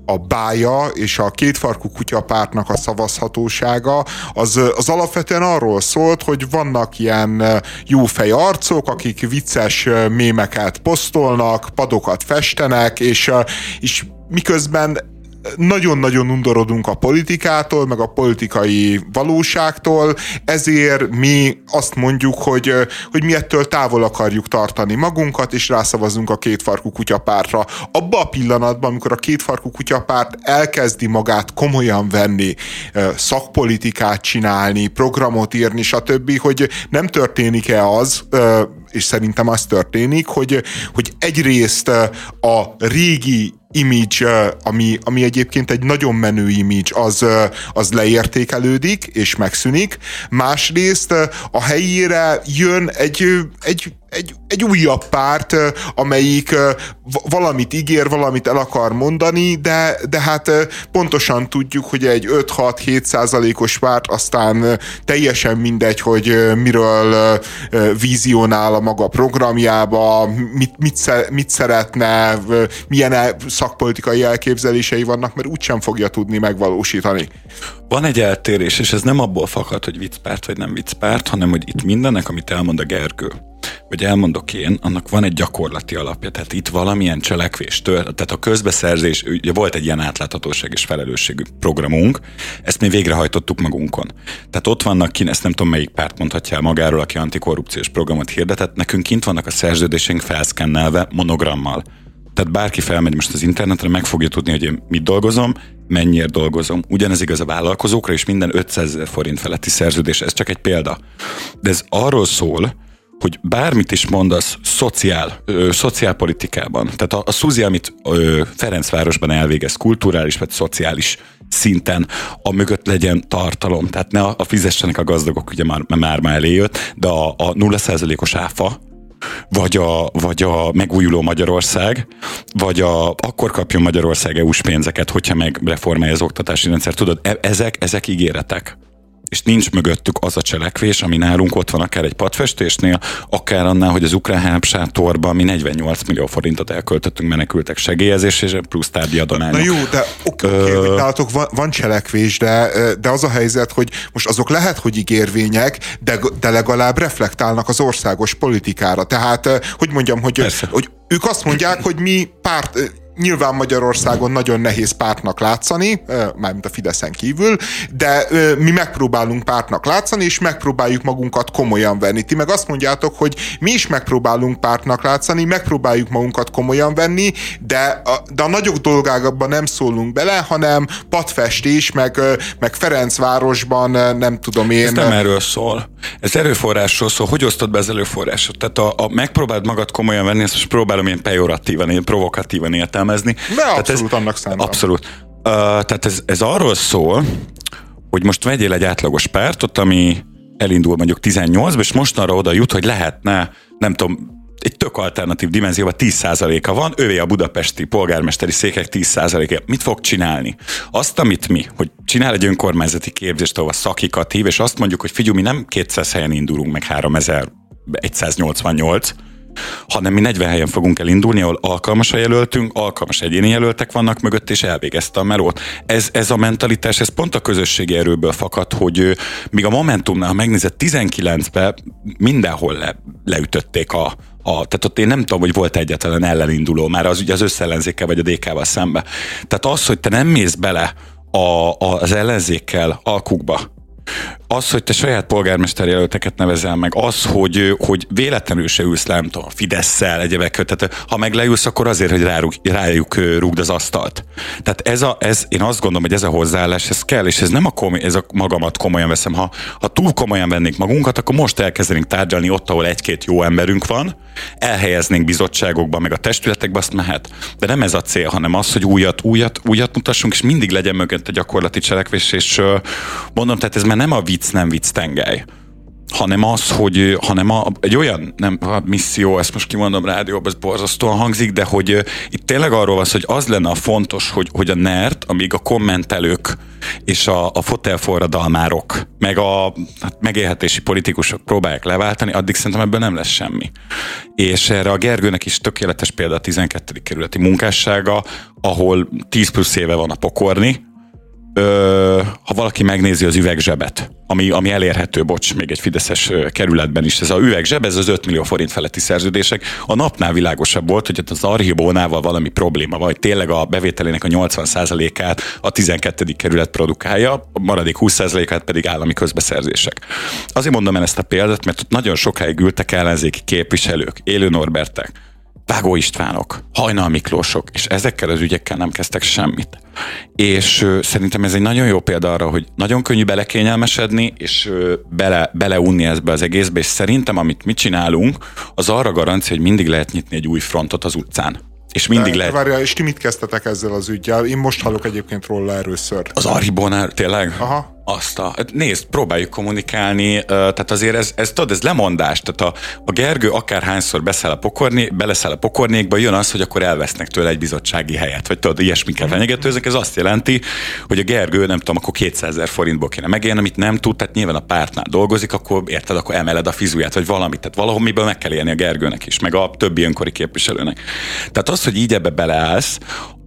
a bája és a Kétfarkú Kutyapártnak a szavazhatósága az, az alapvetően arról szólt, hogy vannak ilyen jófej arcok, akik vicces mémeket posztolnak, padokat festenek, és, és miközben nagyon-nagyon undorodunk a politikától, meg a politikai valóságtól, ezért mi azt mondjuk, hogy, hogy mi ettől távol akarjuk tartani magunkat, és rászavazunk a Kétfarkú Kutyapártra. Abban a pillanatban, amikor a Kétfarkú Kutyapárt elkezdi magát komolyan venni, szakpolitikát csinálni, programot írni, stb., hogy nem történik-e az, és szerintem az történik, hogy, hogy egyrészt a régi image, ami, ami egyébként egy nagyon menő image, az, az leértékelődik és megszűnik. Másrészt a helyére jön egy, egy, egy, egy újabb párt, amelyik valamit ígér, valamit el akar mondani, de, de hát pontosan tudjuk, hogy egy öt-hat-hét százalékos párt, aztán teljesen mindegy, hogy miről vízionál a maga programjába, mit, mit, mit szeretne, milyen szakpolitikai elképzelései vannak, mert úgysem fogja tudni megvalósítani. Van egy eltérés, és ez nem abból fakad, hogy viccpárt vagy nem viccpárt, hanem hogy itt mindennek, amit elmond a Gergő, vagy elmondok én, annak van egy gyakorlati alapja, tehát itt valamilyen cselekvés tör, tehát a közbeszerzés, ugye volt egy ilyen átláthatóság és felelősségű programunk, ezt mi végrehajtottuk magunkon. Tehát ott vannak kint, ezt nem tudom melyik párt mondhatja el magáról, aki antikorrupciós programot hirdetett, nekünk kint vannak a szerződésünk felszkennelve monogrammal. Tehát bárki felmegy most az internetre, meg fogja tudni, hogy én mit dolgozom, mennyiért dolgozom. Ugyanez igaz a vállalkozókra, és minden ötszázezer forint feletti szerződés, ez csak egy példa. De ez arról szól, hogy bármit is mondasz szociál, ö, szociálpolitikában, tehát a, a SZUZI, amit ö, Ferencvárosban elvégez kulturális vagy szociális szinten, amögött legyen tartalom, tehát ne a, a fizessenek a gazdagok, ugye már már, már eléjött, de a, a nulla százalékos áfa, vagy a, vagy a megújuló Magyarország, vagy a, akkor kapjon Magyarország é u-s pénzeket, hogyha megreformálja az oktatási rendszer. Tudod, e- ezek, ezek ígéretek. És nincs mögöttük az a cselekvés, ami nálunk ott van akár egy padfestésnél, akár annál, hogy az ukrán háborúban mi negyvennyolc millió forintot elköltöttünk menekültek segélyezés, és plusz tárgyadományok. Na jó, de oké, okay, Ö... hogy nálatok van, van cselekvés, de, de az a helyzet, hogy most azok lehet, hogy ígérvények, de, de legalább reflektálnak az országos politikára. Tehát, hogy mondjam, hogy, hogy ők azt mondják, hogy mi párt... Nyilván Magyarországon nagyon nehéz pártnak látszani, mármint a Fideszen kívül, de mi megpróbálunk pártnak látszani, és megpróbáljuk magunkat komolyan venni. Ti meg azt mondjátok, hogy mi is megpróbálunk pártnak látszani, megpróbáljuk magunkat komolyan venni, de a, de a nagyobb dolgákban nem szólunk bele, hanem padfestés, meg, meg Ferencvárosban, nem tudom én... Ez nem erről szól. Ez erőforrásról szól. Hogy osztod be az erőforrásot? Tehát a, a megpróbáld magad komolyan venni, ezt most próbálom én pejoratívan, én provokatívan értem. De abszolút ez, annak számít. Abszolút. Uh, tehát ez, ez arról szól, hogy most vegyél egy átlagos pártot, ami elindul mondjuk tizennyolcba, és mostanra oda jut, hogy lehetne, nem tudom, egy tök alternatív dimenzióban tíz százaléka van, ővé a budapesti polgármesteri székek tíz százaléka. Mit fog csinálni? Azt, amit mi, hogy csinál egy önkormányzati képzést, ahol szakikat hív, és azt mondjuk, hogy figyelj, mi nem kétszáz helyen indulunk, meg háromezer-egyszáznyolcvannyolc, hanem mi negyven helyen fogunk elindulni, ahol alkalmas a jelöltünk, alkalmas egyéni jelöltek vannak mögött, és elvégezte a melót. Ez, ez a mentalitás, ez pont a közösségi erőből fakad, hogy míg a Momentumnál, ha megnézed, tizenkilencben mindenhol le, leütötték a, a... Tehát ott én nem tudom, hogy volt egyetlen elleninduló, már az, ugye az összellenzékkel vagy a dé ká-val szemben. Tehát az, hogy te nem mész bele a, a, az ellenzékkel alkukba, az, hogy te saját polgármester jelölteket nevezel meg, az, hogy, hogy véletlenül se ülsz le, nem tudom, Fidesz-szel, egyebekkel, tehát ha megleülsz, akkor azért, hogy rárug, rájuk rúgd az asztalt. Tehát ez, a, ez, én azt gondolom, hogy ez a hozzáállás, ez kell, és ez nem a, komoly, ez a magamat komolyan veszem. Ha, ha túl komolyan vennék magunkat, akkor most elkezdenénk tárgyalni ott, ahol egy-két jó emberünk van, elhelyeznénk bizottságokba, meg a testületekbe, azt mehet. De nem ez a cél, hanem az, hogy újat, újat, újat mutassunk, és mindig legyen mögött a gyakorlati cselekvés, és mondom, tehát ez már nem a vicc, nem vicc tengely, hanem az, hogy hanem a, egy olyan nem, a misszió, ezt most kimondom rádióban, ez borzasztóan hangzik, de hogy uh, itt tényleg arról van, hogy az lenne a fontos, hogy, hogy a nert, amíg a kommentelők és a, a fotelforradalmárok, meg a hát megélhetési politikusok próbálják leváltani, addig szerintem ebből nem lesz semmi. És erre a Gergőnek is tökéletes példa a tizenkettedik kerületi munkássága, ahol tíz plusz éve van a pokorni. Ö, ha valaki megnézi az üvegzsebet, ami, ami elérhető, bocs, még egy fideszes kerületben is, ez a üvegzseb, ez az öt millió forint feletti szerződések. A napnál világosabb volt, hogy az Archibónával valami probléma, vagy tényleg a bevételének a nyolcvan százalékát a tizenkettedik kerület produkálja, a maradék húsz százalékát pedig állami közbeszerzések. Azért mondom el ezt a példát, mert ott nagyon sokáig ültek ellenzéki képviselők, élő Norbertek, Vágó Istvánok, Hajnal Miklósok, és ezekkel az ügyekkel nem kezdtek semmit. És ö, szerintem ez egy nagyon jó példa arra, hogy nagyon könnyű belekényelmesedni, és ö, bele, beleunni ezbe az egészbe, és szerintem amit mi csinálunk, az arra garancia, hogy mindig lehet nyitni egy új frontot az utcán. És mindig de, lehet... Várjál, és ti mit kezdtetek ezzel az ügyjel? Én most hallok egyébként róla először. Az Archibónál, tényleg? Aha. Azt a, nézd, próbáljuk kommunikálni, tehát azért ez, ez, tudod, ez lemondás, tehát a, a Gergő akárhányszor beszáll a pokorni, beleszáll a pokornékba, jön az, hogy akkor elvesznek tőle egy bizottsági helyet, vagy tudod, ilyesmikkel fenyegetőznek, ez azt jelenti, hogy a Gergő, nem tudom, akkor kétszázezer forintból kéne megélni, amit nem tud, tehát nyilván a pártnál dolgozik, akkor érted, akkor emeled a fizuját, vagy valamit, tehát valahol miből meg kell élni a Gergőnek is, meg a többi önkori képviselőnek. Tehát az, hogy így ebbe beleállsz,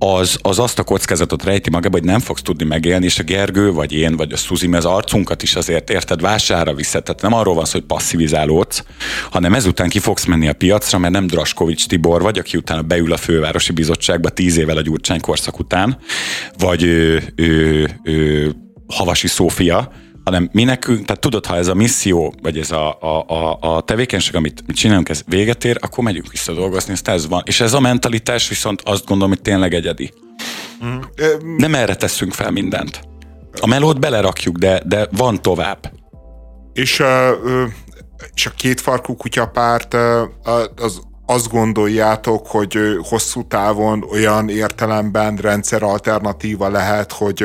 az, az azt a kockázatot rejti magába, hogy nem fogsz tudni megélni, és a Gergő, vagy én, vagy a Szuzi, mert az arcunkat is azért, érted, vásárra viszed, tehát nem arról van szó, hogy passzivizálódsz, hanem ezután ki fogsz menni a piacra, mert nem Draskovics Tibor vagy, aki utána beül a fővárosi bizottságba tíz évvel a Gyurcsány korszak után, vagy ő, ő, ő, Havasi Szófia, hanem mi nekünk, tehát tudod, ha ez a misszió, vagy ez a, a, a, a tevékenység, amit csinálunk, ez véget ér, akkor megyünk vissza dolgozni, ezt ez van. És ez a mentalitás viszont azt gondolom, hogy tényleg egyedi. Mm. Nem erre tesszünk fel mindent. A melót belerakjuk, de, de van tovább. És, és a kétfarkú kutyapárt, az azt gondoljátok, hogy hosszú távon olyan értelemben rendszer alternatíva lehet, hogy,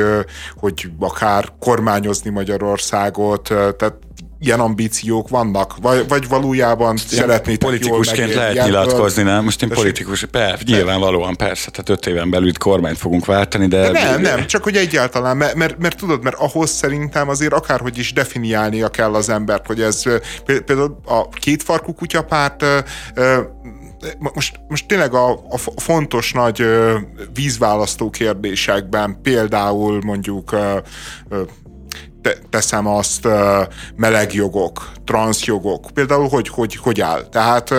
hogy akár kormányozni Magyarországot, tehát ilyen ambíciók vannak? Vagy, vagy valójában szeretnétek politikusként jól lehet nyilatkozni, nem? Most én politikus, persze, nyilvánvalóan persze, tehát öt éven belül kormányt fogunk váltani, de... de nem, nem, csak hogy egyáltalán, mert, mert, mert tudod, mert ahhoz szerintem azért akárhogy is definiálnia kell az embert, hogy ez például a Kétfarkú Kutyapárt most, most tényleg a, a fontos nagy vízválasztó kérdésekben, például mondjuk teszem azt, melegjogok, transzjogok, például hogy, hogy, hogy áll. Tehát,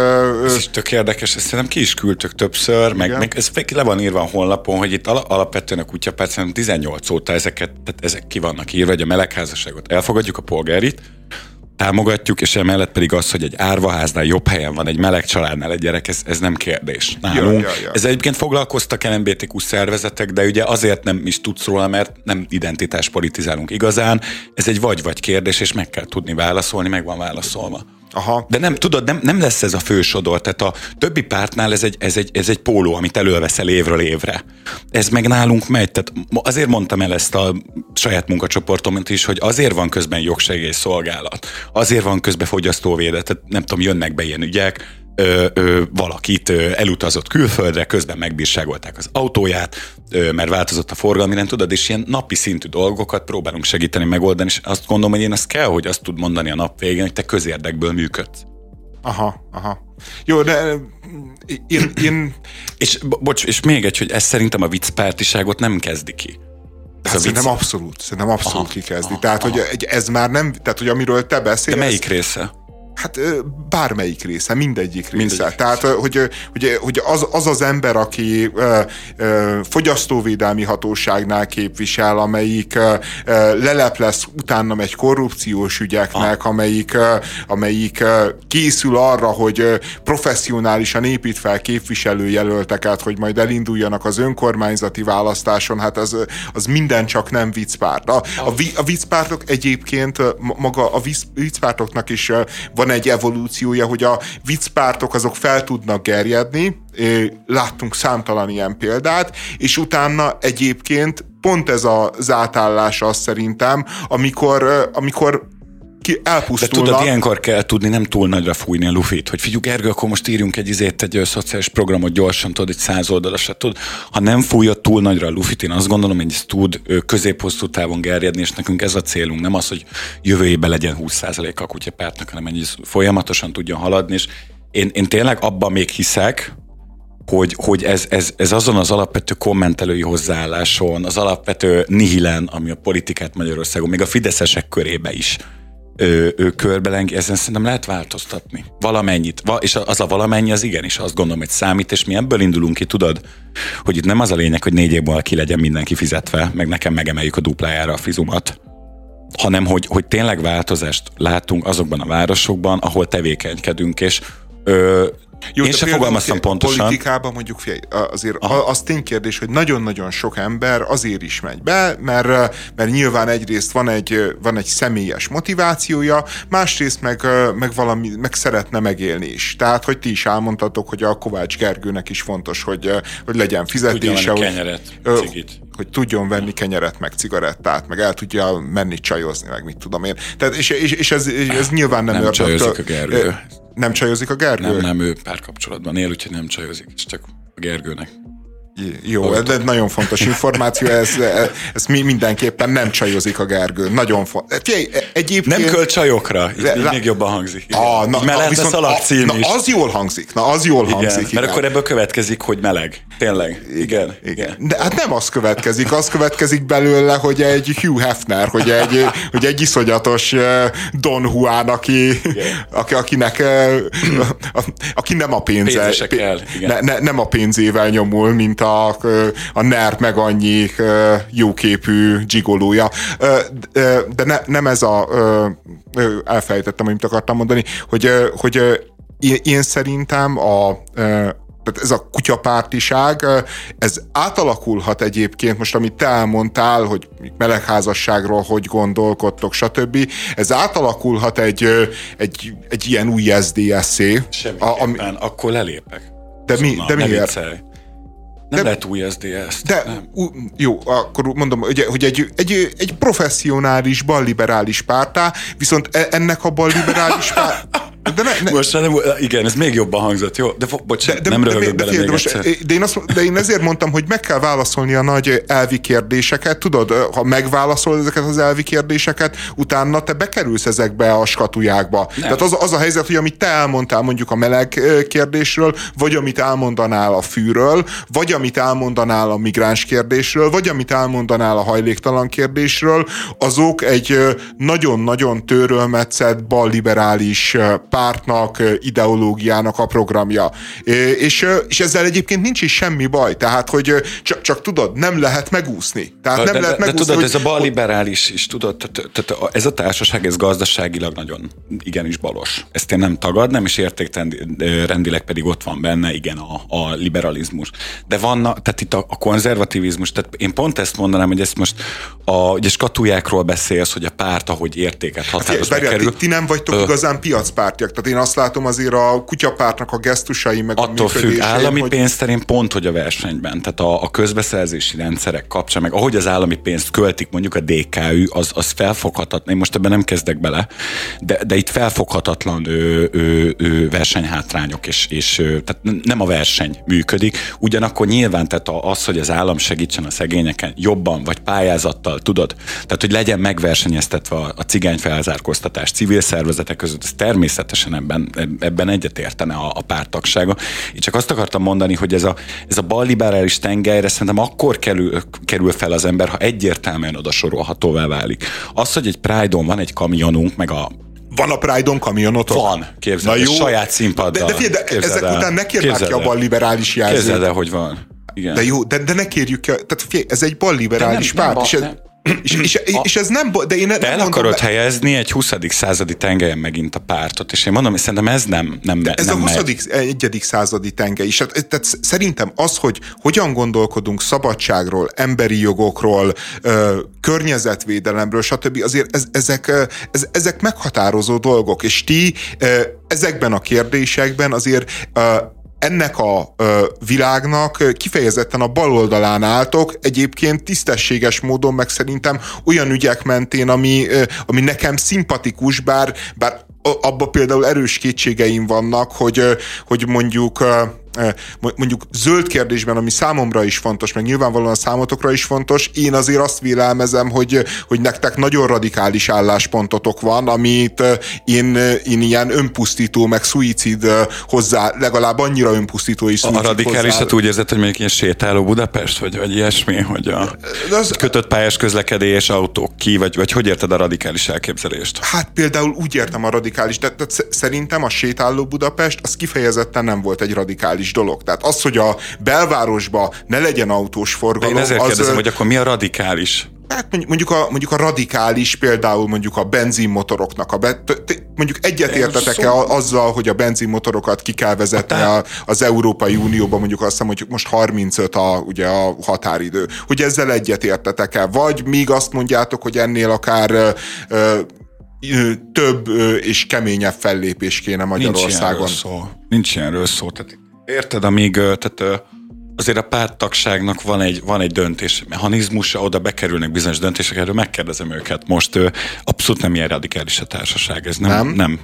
ez is tök érdekes, ezt szerintem ki is küldtök többször, meg, meg ez le van írva a honlapon, hogy itt alapvetően a kutyapárt szerintem tizennyolc óta ezeket, tehát ezek ki vannak írva, hogy a melegházasságot elfogadjuk, a polgárit támogatjuk, és emellett pedig az, hogy egy árvaháznál jobb helyen van, egy meleg családnál egy gyerek, ez, ez nem kérdés nálunk. Ja, ja, ja. Ez egyébként foglalkoztak el em bé té kú szervezetek, de ugye azért nem is tudsz róla, mert nem identitás politizálunk igazán. Ez egy vagy-vagy kérdés, és meg kell tudni válaszolni, meg van válaszolva. Aha. De nem, tudod, nem, nem lesz ez a fősodor, tehát a többi pártnál ez egy, ez egy, ez egy póló, amit előveszel évről évre. Ez meg nálunk megy, tehát azért mondtam el ezt a saját munkacsoportomat is, hogy azért van közben jogsegélyszolgálat, azért van közben fogyasztóvédelem, tehát nem tudom, jönnek be ilyen ügyek, Ö, ö, valakit ö, elutazott külföldre, közben megbírságolták az autóját, ö, mert változott a forgalmi rend, tudod, és ilyen napi szintű dolgokat próbálunk segíteni, megoldani, és azt gondolom, hogy én azt kell, hogy azt tud mondani a nap végén, hogy te közérdekből működsz. Aha, aha. Jó, de én... én... és, bocs, és még egy, hogy ez szerintem a viccpártiságot nem kezdi ki. Hát szerintem abszolút, szerintem abszolút aha, kikezdi. Aha, tehát, aha. hogy ez már nem, tehát, hogy amiről te beszélsz... De melyik része? Hát bármelyik része, mindegyik része. Mindegyik. Tehát, hogy, hogy, hogy az, az az ember, aki ö, ö, fogyasztóvédelmi hatóságnál képvisel, amelyik ö, leleplez utána megy korrupciós ügyeknek, ah. amelyik, ö, amelyik ö, készül arra, hogy ö, professzionálisan épít fel képviselőjelölteket, hogy majd elinduljanak az önkormányzati választáson, hát ez, az minden csak nem viccpárt. A, a, a viccpártok egyébként, maga a viccpártoknak is van egy evolúciója, hogy a viccpártok azok fel tudnak gerjedni, láttunk számtalan ilyen példát, és utána egyébként pont ez az átállás az szerintem, amikor, amikor ki elpusztulnak. De tudod, ilyenkor kell tudni nem túl nagyra fújni a lufit, hogy figyelj Gergő, akkor most írjunk egy izét, egy szociális programot gyorsan, tudod, egy száz oldalasat, tudod. Ha nem fújod túl nagyra a lufit, én azt gondolom, hogy ez tud középhosszú távon gerjedni, és nekünk ez a célunk, nem az, hogy jövőjében legyen húsz százalék a kutyapártnak, hanem ennyi folyamatosan tudjon haladni, és én, én tényleg abban még hiszek, hogy, hogy ez, ez, ez azon az alapvető kommentelői hozzáálláson, az alapvető nihilen, ami a politikát Magyarországon, még a fideszesek körébe is Ő, ő körbelengi, ezen szerintem lehet változtatni. Valamennyit. Va, és az a valamennyi az igenis, azt gondolom, hogy számít, és mi ebből indulunk ki, tudod, hogy itt nem az a lényeg, hogy négy évből ki legyen mindenki fizetve, meg nekem megemeljük a duplájára a fizumat, hanem hogy, hogy tényleg változást látunk azokban a városokban, ahol tevékenykedünk, és ö, jó, én sem fogalmaztam pontosan. Politikában mondjuk figyelj, azért aha. az ténykérdés, hogy nagyon-nagyon sok ember azért is megy be, mert, mert nyilván egyrészt van egy, van egy személyes motivációja, másrészt meg, meg, valami, meg szeretne megélni is. Tehát, hogy ti is elmondtatok, hogy a Kovács Gergőnek is fontos, hogy, hogy legyen fizetése. Tudjon kenyeret, ö, hogy tudjon venni kenyeret, meg cigarettát, meg el tudja menni csajozni, meg mit tudom én. Tehát, és, és, és ez, ez nyilván nem... Nem csajozik a Gergő. Nem csajozik a Gergő? Nem, nem, ő párkapcsolatban él, úgyhogy nem csajozik, és csak a Gergőnek. Jó, ez nagyon fontos információ, ez, ez mindenképpen nem csajozik a Gergő. Nagyon fontos. Egyébként... Nem köl csajokra, így le... még jobban hangzik. A, na, mert lehet viszont, a szalagcím is. Na, az jól hangzik, na, az jól igen, hangzik. Mert igen. Akkor ebből következik, hogy meleg. Tényleg. Igen. igen. igen. De hát nem az következik, az következik belőle, hogy egy Hugh Hefner, hogy egy, hogy egy iszonyatos Don Juan, aki, aki, akinek, aki nem a pénze, pénzese kell, ne, ne, nem a pénzével nyomul, mint a A, a NER meg annyi jóképű dzsigolója. De ne, nem ez a... Elfelejtettem, amit akartam mondani, hogy, hogy én szerintem a... Tehát ez a kutyapártiság, ez átalakulhat egyébként, most amit te elmondtál, hogy melegházasságról hogy gondolkodtok, stb. Ez átalakulhat egy, egy, egy ilyen új es dé es-é. Semmiképpen, ami... akkor lelépek. De, mi, de miért? Nem de, lehet új es dé es-t. De, nem. Ú, jó, akkor mondom, hogy, hogy egy, egy, egy professzionális, balliberális pártá, viszont ennek a balliberális párt... De ne, ne. Most nem, igen, ez még jobban hangzott, jó? De bocsánat, de, de, nem röhögök bele de, de, még egyszer. De én, azt, de én ezért mondtam, hogy meg kell válaszolni a nagy elvi kérdéseket, tudod, ha megválaszolod ezeket az elvi kérdéseket, utána te bekerülsz ezekbe a skatujákba. Nem. Tehát az, az a helyzet, hogy amit te elmondtál mondjuk a meleg kérdésről, vagy amit elmondanál a fűről, vagy amit elmondanál a migráns kérdésről, vagy amit elmondanál a hajléktalan kérdésről, azok egy nagyon-nagyon tőrölmetszett, balliberális pártnak, ideológiának a programja. És, és ezzel egyébként nincs is semmi baj, tehát, hogy csak, csak tudod, nem lehet megúszni. Tehát de, nem de, lehet megúszni, de tudod, hogy... ez a balliberális is, tudod, ez a társaság, ez gazdaságilag nagyon igenis balos. Ezt én nem tagadnám, és értékrendileg pedig ott van benne, igen, a, a liberalizmus. De van, tehát itt a, a konzervativizmus, tehát én pont ezt mondanám, hogy ezt most a, ugye skatujákról beszélsz, hogy a párt, ahogy értéket határoz megkerül. Ti nem vagytok ö... igazán piacpártja. Tehát én azt látom azért a kutyapártnak a gesztusai, meg attól a működései. Attól függ, állami hogy... pénzt terén pont, hogy a versenyben. Tehát a, a közbeszerzési rendszerek kapcsán, meg ahogy az állami pénzt költik, mondjuk a dé ká ű, az, az felfoghatatlan, én most ebben nem kezdek bele, de, de itt felfoghatatlan ő, ő, ő versenyhátrányok, és, és tehát nem a verseny működik. Ugyanakkor nyilván tehát az, hogy az állam segítsen a szegényeken jobban, vagy pályázattal, tudod? Tehát, hogy legyen megversenyeztetve a, a cigány felzárkóztatás civil szervezetek között, ez természetesen ebben, ebben egyetértene a, a párttagsága. Én csak azt akartam mondani, hogy ez a, ez a balliberális tengelyre szerintem akkor kerül, kerül fel az ember, ha egyértelműen odasorolhatóvá válik. Az, hogy egy Pride-on van egy kamionunk, meg a Van a Pride-on kamionotok? Van, képzeld, saját színpaddal. De, de, de, de ezek el. Után ne kérlek ki a balliberális jelzőt. Képzeld el, hogy van. Igen. De jó, de, de ne kérjük ki, tehát figyelj, ez egy balliberális nem, párt, nem, nem, És, és, és ez nem... De én nem te el akarod be... helyezni egy huszadik századi tengelyen megint a pártot, és én mondom, és szerintem ez nem... nem ez nem a huszonegyedik századi tengely is. Tehát szerintem az, hogy hogyan gondolkodunk szabadságról, emberi jogokról, környezetvédelemről, stb. Azért ez, ezek, ez, ezek meghatározó dolgok, és ti ezekben a kérdésekben azért... ennek a ö, világnak kifejezetten a baloldalán álltok, egyébként tisztességes módon, meg szerintem olyan ügyek mentén, ami, ö, ami nekem szimpatikus, bár, bár abban például erős kétségeim vannak, hogy, ö, hogy mondjuk... Ö, mondjuk zöld kérdésben, ami számomra is fontos, meg nyilvánvalóan számotokra is fontos, én azért azt vélelmezem, hogy, hogy nektek nagyon radikális álláspontotok van, amit én, én ilyen önpusztító, meg szuicid hozzá, legalább annyira önpusztító és szuicid hozzá. A radikálisat úgy érzed, hogy mondjuk ilyen sétáló Budapest, vagy, vagy ilyesmi, hogy a az... kötött pályás közlekedés, autók ki, vagy, vagy hogy érted a radikális elképzelést? Hát például úgy értem a radikális, de, de szerintem a sétáló Budapest az kifejezetten nem volt egy radikális dolog. Tehát az, hogy a belvárosba ne legyen autós forgalom... De én ezért az, kérdezem, hogy akkor mi a radikális? Hát mondjuk a, mondjuk a radikális például mondjuk a benzinmotoroknak a... Be, mondjuk egyetértetek-e azzal, hogy a benzinmotorokat ki kell vezetni a, az Európai Unióban, mondjuk azt hiszem, hogy most harmincöt a, ugye a határidő. Hogy ezzel egyetértetek-e? Vagy még azt mondjátok, hogy ennél akár... Ö, ö, több ö, és keményebb fellépés kéne Magyarországon. Nincs ilyenről szó. Nincs ilyenről szó. Tehát érted, amíg tehát, azért a párttagságnak van egy, van egy döntés mechanizmusa, oda bekerülnek bizonyos döntések, erről megkérdezem őket. Most abszolút nem ilyen radikális a társaság. Ez nem, nem. nem,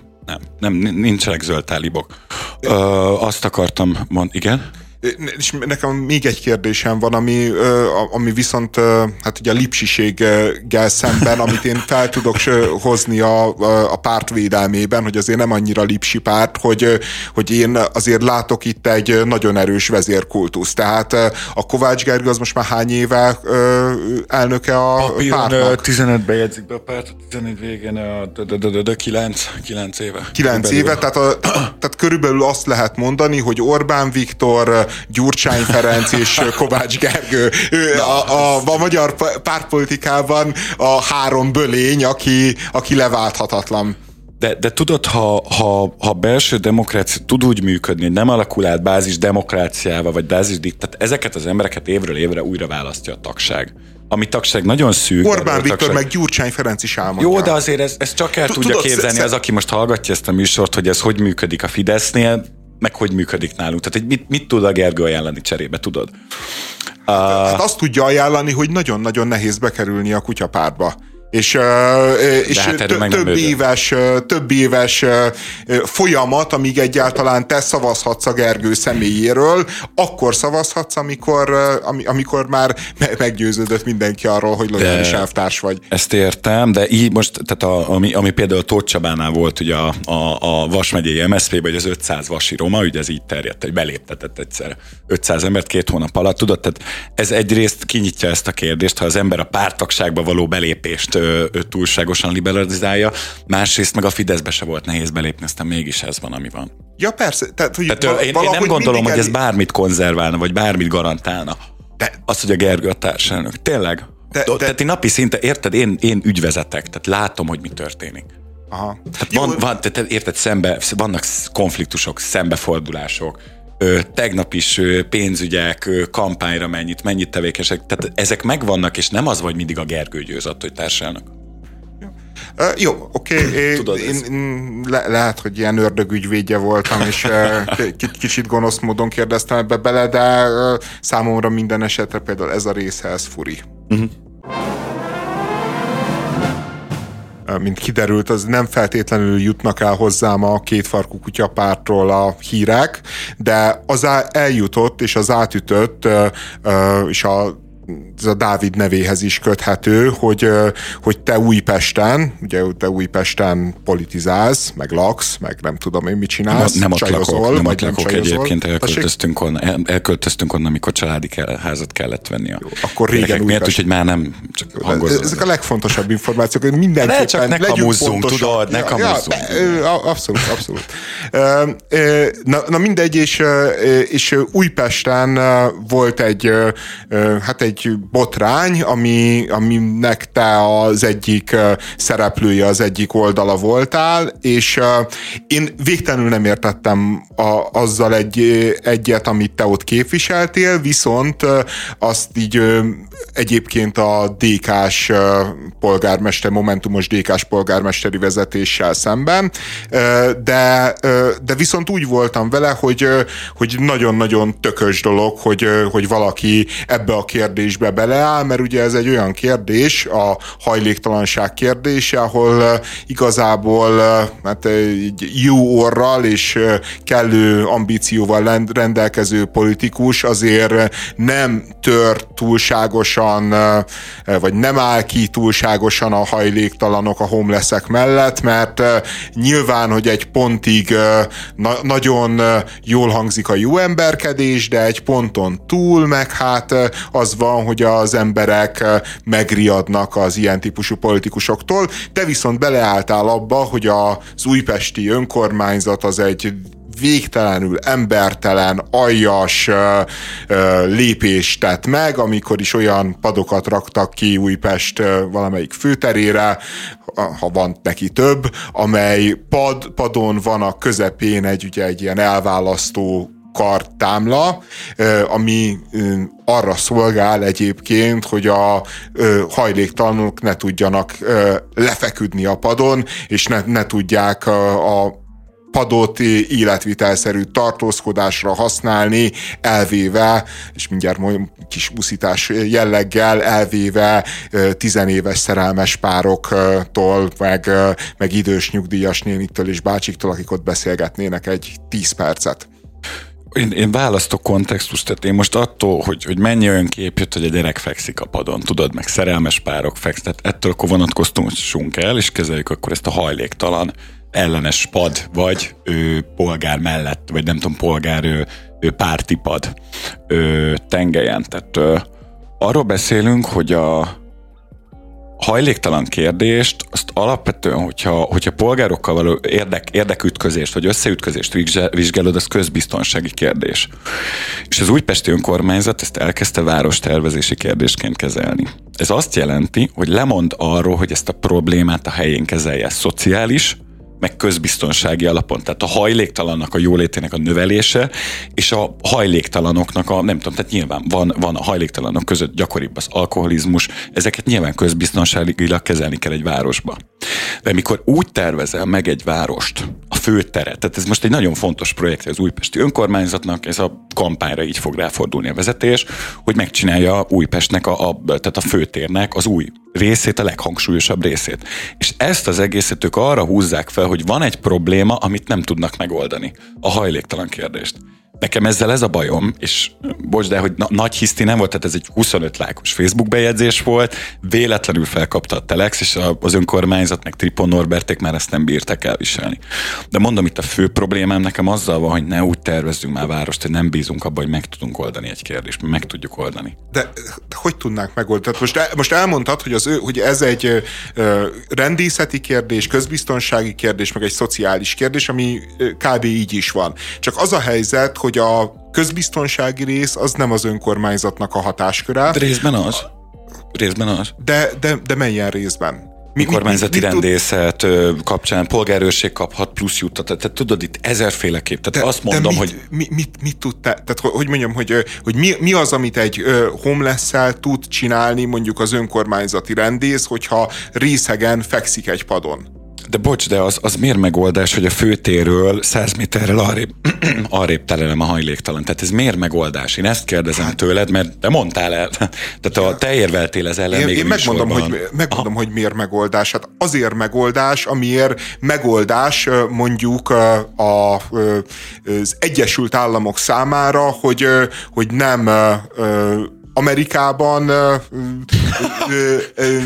nem, nem nincsenek zöld tálibok. Ö, azt akartam mondani, igen? És nekem még egy kérdésem van, ami, ami viszont hát ugye a lipsiséggel szemben, amit én fel tudok hozni a, a párt védelmében, hogy azért nem annyira lipsi párt, hogy, hogy én azért látok itt egy nagyon erős vezérkultusz. Tehát a Kovács Gergő az most már hány éve elnöke a, a pártnak? tizenötben jegyzik be a párt, tizennégy végén a kilenc éve. kilenc éve, tehát, a, tehát körülbelül azt lehet mondani, hogy Orbán Viktor, Gyurcsány Ferenc és Kovács Gergő. Ő a, a, a magyar pártpolitikában a három bölény, aki, aki leválthatatlan. De, de tudod, ha, ha, ha belső demokrácia tud úgy működni, hogy nem alakul át bázis demokráciával, vagy bázis diktát, ezeket az embereket évről évre újra választja a tagság. Ami tagság nagyon szűk. Orbán Viktor tagság. Meg Gyurcsány Ferenc is álmodja. Jó, de azért ezt ez csak el tudja képzelni az, aki most hallgatja ezt a műsort, hogy ez hogy működik a Fidesznél. meg hogy működik nálunk. Tehát mit, mit tud a Gergő ajánlani cserébe, tudod? Uh, hát azt tudja ajánlani, hogy nagyon-nagyon nehéz bekerülni a kutyapártba. És, és hát tö- több, éves, több éves folyamat, amíg egyáltalán te szavazhatsz a Gergő személyéről, akkor szavazhatsz, amikor, amikor már meggyőződött mindenki arról, hogy lojális elvtárs vagy. Ezt értem, de így most, tehát a, ami, ami például Tóth Csabánál volt ugye a, a, a Vas megyei em es zé pé-ben, hogy az ötszáz vasi roma, ugye ez így terjedt, hogy beléptetett egyszer ötszáz embert két hónap alatt, tudod? Tehát ez egyrészt kinyitja ezt a kérdést, ha az ember a párttagságba való belépést túlságosan liberalizálja, másrészt meg a Fideszbe se volt nehéz belépni, aztán mégis ez van, ami van. Ja persze. Tehát, hogy tehát én, én nem gondolom, hogy ez bármit konzerválna, vagy bármit garantálna. De... Azt, hogy a Gergő a társelnök. Tényleg? De, de... Tehát én napi szinte, érted, én, én ügyvezetek, tehát látom, hogy mi történik. Aha. Tehát van, van, tehát érted, szembe, vannak konfliktusok, szembefordulások, tegnap is pénzügyek, kampányra mennyit, mennyit tevékenyek. Tehát ezek megvannak, és nem az, vagy mindig a Gergő győz attól, hogy társelnök. Uh, jó, oké. Okay. Tudod, én, én le, lehet, hogy ilyen ördögügyvédje voltam, és k- kicsit gonosz módon kérdeztem ebbe bele, de számomra minden esetre például ez a része, ez furi. Uh-huh. Mint kiderült, az nem feltétlenül jutnak el hozzám a Kétfarkú Kutyapártról a hírek, de az eljutott és az átütött, és a ez a Dávid nevéhez is köthető, hogy, hogy te Újpesten, ugye te Újpesten politizálsz, meg laksz, meg nem tudom én mit csinálsz, nem, nem csajozol, lakok, nem vagy nem csajozol. Egyébként elköltöztünk onnan, el, elköltöztünk onnan, amikor családi kell, házat kellett venni a jó, akkor régen miért, úgyhogy már nem csak hangozol. Ezek a legfontosabb információk, hogy mindenképpen ne, csak ne kamuzzunk, tudod, ne kamuzzunk. Ja, ja, abszolút, abszolút. na, na mindegy, és, és Újpesten volt egy, hát egy egy botrány, ami, aminek te az egyik szereplője, az egyik oldala voltál, és én végtelenül nem értettem a, azzal egy, egyet, amit te ott képviseltél, viszont azt így egyébként a dé ká-s polgármester, momentumos dé ká-s polgármesteri vezetéssel szemben, de, de viszont úgy voltam vele, hogy, hogy nagyon-nagyon tökös dolog, hogy, hogy valaki ebbe a kérdésbe beleáll, mert ugye ez egy olyan kérdés, a hajléktalanság kérdése, ahol igazából hát jó orral és kellő ambícióval rendelkező politikus azért nem tör túlságosan, vagy nem áll ki túlságosan a hajléktalanok, a homelessek mellett, mert nyilván, hogy egy pontig na- nagyon jól hangzik a jó emberkedés, de egy ponton túl, meg hát az van, hogy az emberek megriadnak az ilyen típusú politikusoktól. Te viszont beleálltál abba, hogy az újpesti önkormányzat az egy végtelenül embertelen, aljas ö, ö, lépést tett meg, amikor is olyan padokat raktak ki Újpest ö, valamelyik főterére, ha van neki több, amely pad, padon van a közepén egy, ugye, egy ilyen elválasztó karttámla, ami arra szolgál egyébként, hogy a hajléktalanok ne tudjanak lefeküdni a padon, és ne, ne tudják a, a padot életvitelszerű tartózkodásra használni, elvéve, és mindjárt mondom, kis buszítás jelleggel, elvéve tizenéves szerelmes pároktól, meg, meg idős nyugdíjas néniktől és bácsiktól, akik ott beszélgetnének egy tíz percet. Én, én választok kontextust, tehát én most attól, hogy, hogy mennyi olyan kép jött, hogy a gyerek fekszik a padon, tudod, meg szerelmes párok fekszik, tehát ettől akkor vonatkoztunk el, és kezeljük akkor ezt a hajléktalan ellenes pad, vagy ő, polgár mellett, vagy nem tudom, polgár ő, ő, párti pad ő, tengelyen. Tehát ő, arról beszélünk, hogy a hajléktalan kérdést, azt alapvetően, hogyha, hogyha polgárokkal való érdek, érdekütközést vagy összeütközést vizsgálod, az közbiztonsági kérdés. És az újpesti önkormányzat ezt elkezdte várostervezési kérdésként kezelni. Ez azt jelenti, hogy lemond arról, hogy ezt a problémát a helyén kezelje, szociális, meg közbiztonsági alapon. Tehát a hajléktalannak a jólétének a növelése, és a hajléktalanoknak a, nem tudom, tehát nyilván van, van a hajléktalanok között gyakoribb az alkoholizmus, ezeket nyilván közbiztonságilag kezelni kell egy városba. De mikor úgy tervezel meg egy várost, a főteret, tehát ez most egy nagyon fontos projekt az újpesti önkormányzatnak, ez a kampányra így fog ráfordulni a vezetés, hogy megcsinálja Újpestnek, a, a, tehát a főtérnek az új részét, a leghangsúlyosabb részét. És ezt az egészet ők arra húzzák fel, hogy van egy probléma, amit nem tudnak megoldani. A hajléktalan kérdést. Nekem ezzel ez a bajom, és bocs, de hogy na- nagy hiszti nem volt, tehát ez egy huszonöt lájkos Facebook bejegyzés volt, véletlenül felkapta a Telex, és a, az önkormányzat, meg Tripon Norberték már ezt nem bírták elviselni. De mondom, itt a fő problémám nekem azzal van, hogy ne úgy tervezzünk már várost, hogy nem bízunk abban, hogy meg tudunk oldani egy kérdést, meg tudjuk oldani. De, de hogy tudnánk megoldani? Most, el, most elmondtad, hogy, az ő, hogy ez egy ö, rendészeti kérdés, közbiztonsági kérdés, meg egy szociális kérdés, ami kb. Így is van. Csak az a helyzet, hogy a közbiztonsági rész az nem az önkormányzatnak a hatásköre. De részben az. Részben az. De, de, de menjen részben? Mi, Kormányzati mi, mi, rendészet kapcsán polgárőrség kaphat plusz juttat. Tehát tudod, itt ezerféleképp. Tehát de, azt mondom, mit, hogy... Mi, mit, mit tudtál? Tehát hogy mondjam, hogy, hogy mi, mi az, amit egy homeless-szel tud csinálni mondjuk az önkormányzati rendész, hogyha részegen fekszik egy padon? De bocs, de az, az miért megoldás, hogy a főtérről száz méterrel arrébb, arrébb terelem a hajléktalan? Tehát ez miért megoldás? Én ezt kérdezem tőled, mert de mondtál el. Tehát a, te érveltél ez ellen. Én, még én megmondom, hogy, megmondom hogy miért megoldás. Hát azért megoldás, amiért megoldás mondjuk a, a, az Egyesült Államok számára, hogy, hogy nem... Amerikában ö, ö, ö,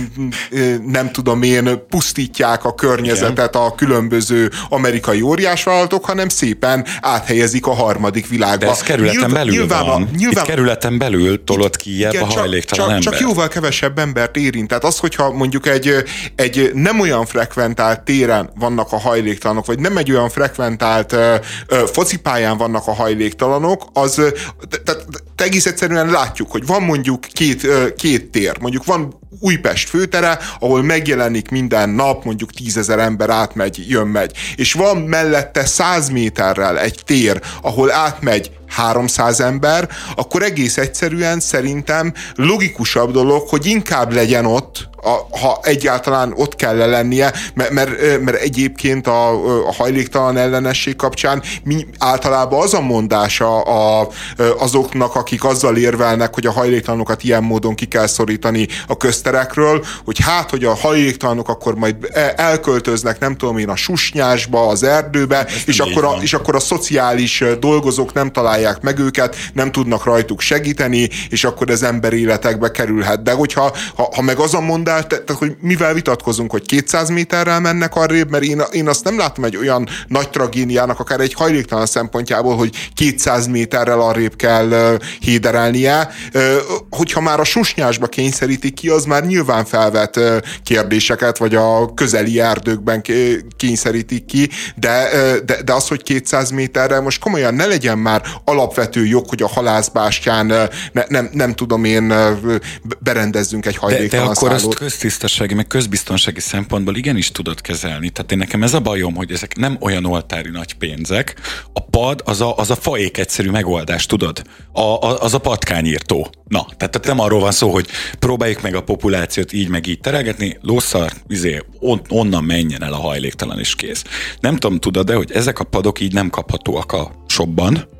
ö, nem tudom én, pusztítják a környezetet a különböző amerikai óriásvállalatok, hanem szépen áthelyezik a harmadik világba. De ez kerületen belül nyilván van. A, nyilván... Itt kerületen belül tolod ki ilyen a hajléktalan ember. Csak jóval kevesebb embert érint. Tehát az, hogyha mondjuk egy, egy nem olyan frekventált téren vannak a hajléktalanok, vagy nem egy olyan frekventált ö, ö, focipályán vannak a hajléktalanok, az tehát te egész egyszerűen látjuk, hogy van Van mondjuk két, két tér, mondjuk van Újpest főtere, ahol megjelenik minden nap, mondjuk tízezer ember átmegy, jön-megy. És van mellette száz méterrel egy tér, ahol átmegy háromszáz ember, akkor egész egyszerűen szerintem logikusabb dolog, hogy inkább legyen ott, a, ha egyáltalán ott kell lennie, mert, mert, mert egyébként a, a hajléktalan ellenesség kapcsán mi, általában az a mondása a, azoknak, akik azzal érvelnek, hogy a hajléktalanokat ilyen módon ki kell szorítani a közterekről, hogy hát, hogy a hajléktalanok akkor majd elköltöznek, nem tudom én, a susnyásba, az erdőbe, és akkor a, és akkor a szociális dolgozók nem találják meg őket, nem tudnak rajtuk segíteni, és akkor az emberi életekbe kerülhet. De hogyha ha, ha meg az a mondás, tehát hogy mivel vitatkozunk, hogy kétszáz méterrel mennek arrébb, mert én, én azt nem látom egy olyan nagy tragédiának, akár egy hajléktalan szempontjából, hogy kétszáz méterrel arrébb kell uh, héderelnie. Uh, hogyha már a susnyásba kényszerítik ki, az már nyilván felvet uh, kérdéseket, vagy a közeli erdőkben kényszerítik ki, de, uh, de, de az, hogy kétszáz méterrel, most komolyan ne legyen már alapvető jog, hogy a halászbástyán ne, nem, nem tudom én berendezzünk egy hajléktalan szállót. De, de akkor azt köztisztasági, meg közbiztonsági szempontból igenis tudod kezelni. Tehát én nekem ez a bajom, hogy ezek nem olyan oltári nagy pénzek. A pad az a, az a faék egyszerű megoldás, tudod? A, a, az a patkányírtó. Na, tehát, tehát nem arról van szó, hogy próbáljuk meg a populációt így meg így terelgetni, lószar, izé, on, onnan menjen el a hajléktalan is kész. Nem tudom, tudod-e, hogy ezek a padok így nem kaphatóak a shopban.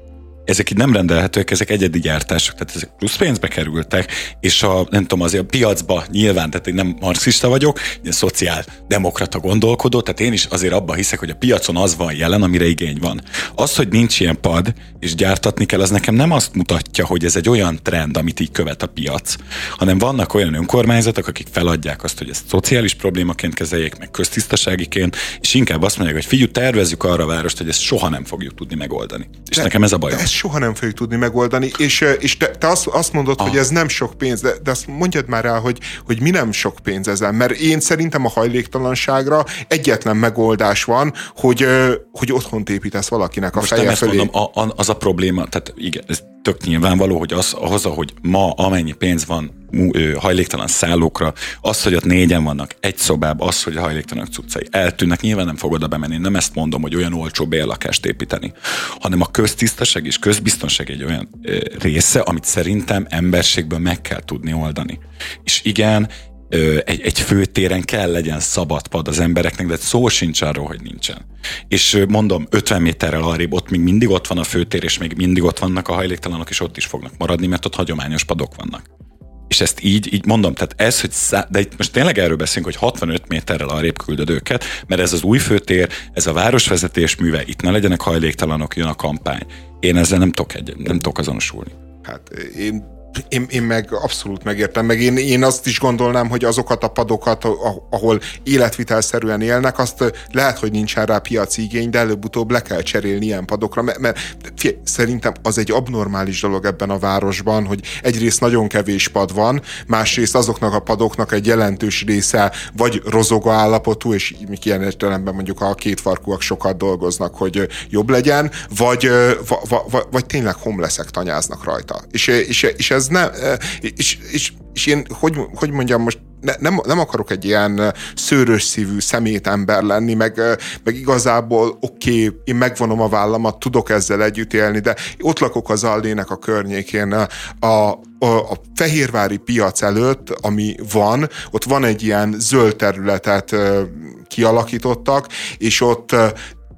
Ezek itt nem rendelhetőek, ezek egyedi gyártások, tehát ezek plusz pénzbe kerültek, és a, nem tudom, azért a piacba nyilván, tehát én nem marxista vagyok, én szociáldemokrata gondolkodó, tehát én is azért abban hiszek, hogy a piacon az van jelen, amire igény van. Az, hogy nincs ilyen pad, és gyártatni kell, az nekem nem azt mutatja, hogy ez egy olyan trend, amit így követ a piac, hanem vannak olyan önkormányzatok, akik feladják azt, hogy ezt szociális problémaként kezeljék, meg köztisztaságiként, és inkább azt mondják, hogy figyelj, tervezzük arra a várost, hogy ezt soha nem fogjuk tudni megoldani. És de, nekem ez a bajom. Soha nem fogjuk tudni megoldani, és, és te, te azt, azt mondod, ah. hogy ez nem sok pénz, de, de azt mondjad már el, hogy, hogy mi nem sok pénz ezen, mert én szerintem a hajléktalanságra egyetlen megoldás van, hogy, hogy otthont építesz valakinek a most feje fölé. Mondom, a, az a probléma, tehát igen, ez tök nyilvánvaló, hogy az, ahhoz, ahogy ma amennyi pénz van hajléktalan szállókra, az, hogy ott négyen vannak egy szobában, az, hogy a hajléktalanok cuccai eltűnnek, nyilván nem fog oda bemenni. Nem ezt mondom, hogy olyan olcsó bérlakást építeni, hanem a köztisztaság és közbiztonság egy olyan ö, része, amit szerintem emberségből meg kell tudni oldani. És igen, Egy, egy főtéren kell legyen szabad pad az embereknek, de szó sincs arról, hogy nincsen. És mondom, ötven méterrel arrébb ott még mindig ott van a főtér, és még mindig ott vannak a hajléktalanok, és ott is fognak maradni, mert ott hagyományos padok vannak. És ezt így, így mondom, tehát ez, hogy szá- de itt most tényleg erről beszélünk, hogy hatvanöt méterrel arrébb küldöd őket, mert ez az új főtér, ez a városvezetés műve, itt ne legyenek hajléktalanok, jön a kampány. Én ezzel nem tudok, egy, nem tudok azonosulni. Hát én Én, én meg abszolút megértem, meg én, én azt is gondolnám, hogy azokat a padokat, ahol életvitelszerűen élnek, azt lehet, hogy nincsen rá piaci igény, de előbb-utóbb le kell cserélni ilyen padokra, mert, mert figyelj, szerintem az egy abnormális dolog ebben a városban, hogy egyrészt nagyon kevés pad van, másrészt azoknak a padoknak egy jelentős része vagy rozoga állapotú, és ilyen értelemben mondjuk a kétfarkúak sokat dolgoznak, hogy jobb legyen, vagy, vagy, vagy, vagy tényleg homelessek tanyáznak rajta. És, és, és ez nem, és, és, és én, hogy, hogy mondjam most, ne, nem, nem akarok egy ilyen szőrös szívű szemét ember lenni, meg, meg igazából oké, okay, én megvonom a vállamat, tudok ezzel együtt élni, de ott lakok az Allének a környékén, a, a a fehérvári piac előtt, ami van, ott van egy ilyen zöld területet kialakítottak, és ott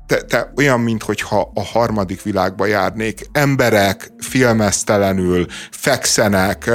Te, te olyan, minthogyha a harmadik világba járnék. Emberek félmeztelenül fekszenek,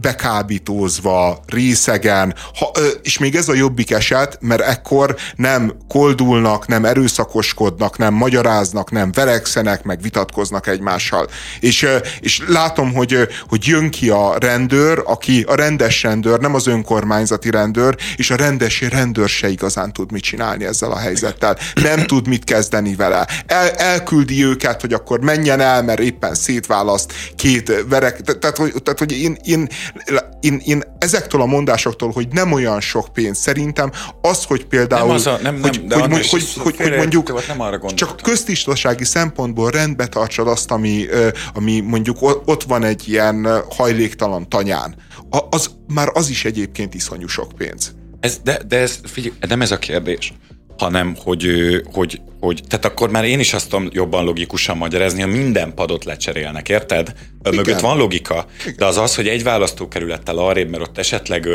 bekábítózva, részegen, ha, és még ez a jobbik eset, mert ekkor nem koldulnak, nem erőszakoskodnak, nem magyaráznak, nem verekszenek, meg vitatkoznak egymással. És, és látom, hogy, hogy jön ki a rendőr, aki a rendes rendőr, nem az önkormányzati rendőr, és a rendes rendőr se igazán tud mit csinálni ezzel a helyzettel. Nem tud mit kezdeni vele. El, elküldi őket, hogy akkor menjen el, mert éppen szétválaszt két verek. Teh- tehát, hogy, tehát, hogy én, én Én, én ezektől a mondásoktól, hogy nem olyan sok pénz, szerintem az, hogy például nem az a, nem, hogy, nem, hogy, hogy, hogy, hogy mondjuk csak köztisztasági szempontból rendbe tartsad azt, ami, ami mondjuk ott van egy ilyen hajléktalan tanyán. Az, már az is egyébként iszonyú sok pénz. Ez, de de ez, figyelj, nem ez a kérdés, hanem hogy, hogy, hogy... Tehát akkor már én is azt tudom jobban logikusan magyarázni, ha minden padot lecserélnek, érted? Igen. Mögött van logika, igen. De az az, hogy egy választókerülettel arrébb, mert ott esetleg...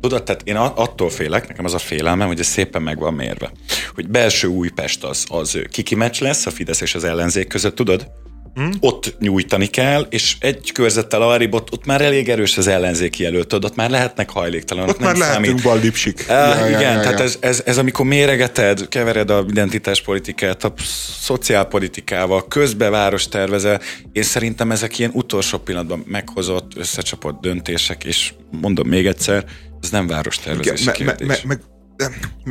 Tudod, tehát én attól félek, nekem az a félelmem, hogy ez szépen meg van mérve. Hogy belső Újpest az, az kiki meccs lesz a Fidesz és az ellenzék között, tudod? Hmm? Ott nyújtani kell, és egy körzettel arrébb, ott, ott már elég erős az ellenzéki jelölt, ott már lehetnek hajléktalanok. Ott nem már lehetünk ballipsik. E, ja, igen, ja, ja, tehát ja. Ez, ez, ez amikor méregeted, kevered a identitáspolitikát a szociálpolitikával, közbeváros tervezel, én szerintem ezek ilyen utolsó pillanatban meghozott, összecsapott döntések, és mondom még egyszer, ez nem várostervezési me, kérdés. Me, me, me,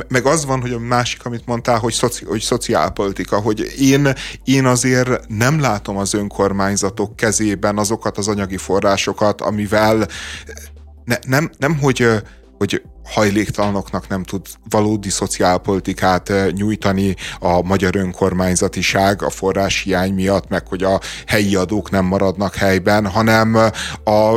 meg az van, hogy a másik, amit mondtál, hogy, szoci, hogy szociálpolitika, hogy én, én azért nem látom az önkormányzatok kezében azokat az anyagi forrásokat, amivel ne, nem, nem hogy, hogy hajléktalanoknak nem tud valódi szociálpolitikát nyújtani a magyar önkormányzatiság a forráshiány miatt, meg hogy a helyi adók nem maradnak helyben, hanem a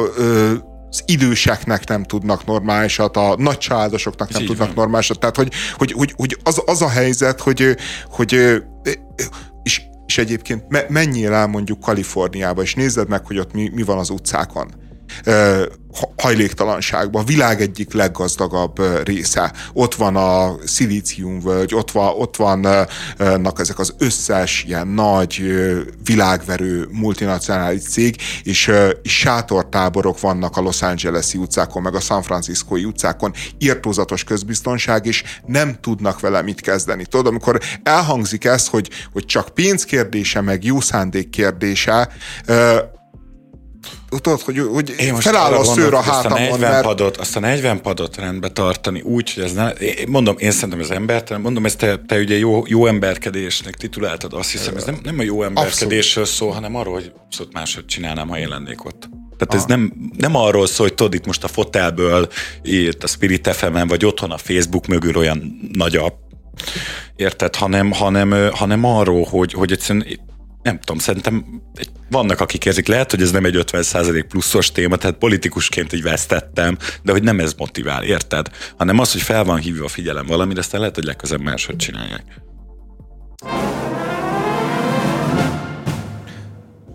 az időseknek nem tudnak normálisat, a nagycsaládosoknak nem tudnak van. normálisat. Tehát, hogy, hogy, hogy, hogy az, az a helyzet, hogy, hogy és, és egyébként me, menjél el mondjuk Kaliforniába, és nézzed meg, hogy ott mi, mi van az utcákon. Hajléktalanságban. A világ egyik leggazdagabb része. Ott van a Szilíciumvölgy, ott, van, ott vannak ezek az összes ilyen nagy világverő multinacionális cég, és, és sátortáborok vannak a Los Angeles-i utcákon, meg a San Francisco-i utcákon. Irtózatos közbiztonság, és nem tudnak vele mit kezdeni. Tudod, amikor elhangzik ez, hogy, hogy csak pénz kérdése, meg jó szándék kérdése, tudod, hogy, hogy feláll a szőr a hátamon, mert... Azt a negyven padot rendbe tartani úgy, hogy ez nem... Én mondom, én szerintem az embertelen, mondom, ezt te, te ugye jó, jó emberkedésnek tituláltad, azt hiszem, ez nem, nem a jó emberkedésről szól, hanem arról, hogy abszolút máshogy csinálnám, ha én lennék ott. Tehát aha. Ez nem, nem arról szól, hogy tudod, itt most a fotelből, itt a Spirit ef em-en, vagy otthon a Facebook mögül olyan nagy a... Érted? Hanem, hanem, hanem arról, hogy, hogy egyszerűen... nem tudom, szerintem vannak, akik érzik, lehet, hogy ez nem egy ötven százalék pluszos téma, tehát politikusként így vesztettem, de hogy nem ez motivál, érted? Hanem az, hogy fel van hívva a figyelem valamire, aztán lehet, hogy legközebb máshogy csinálják.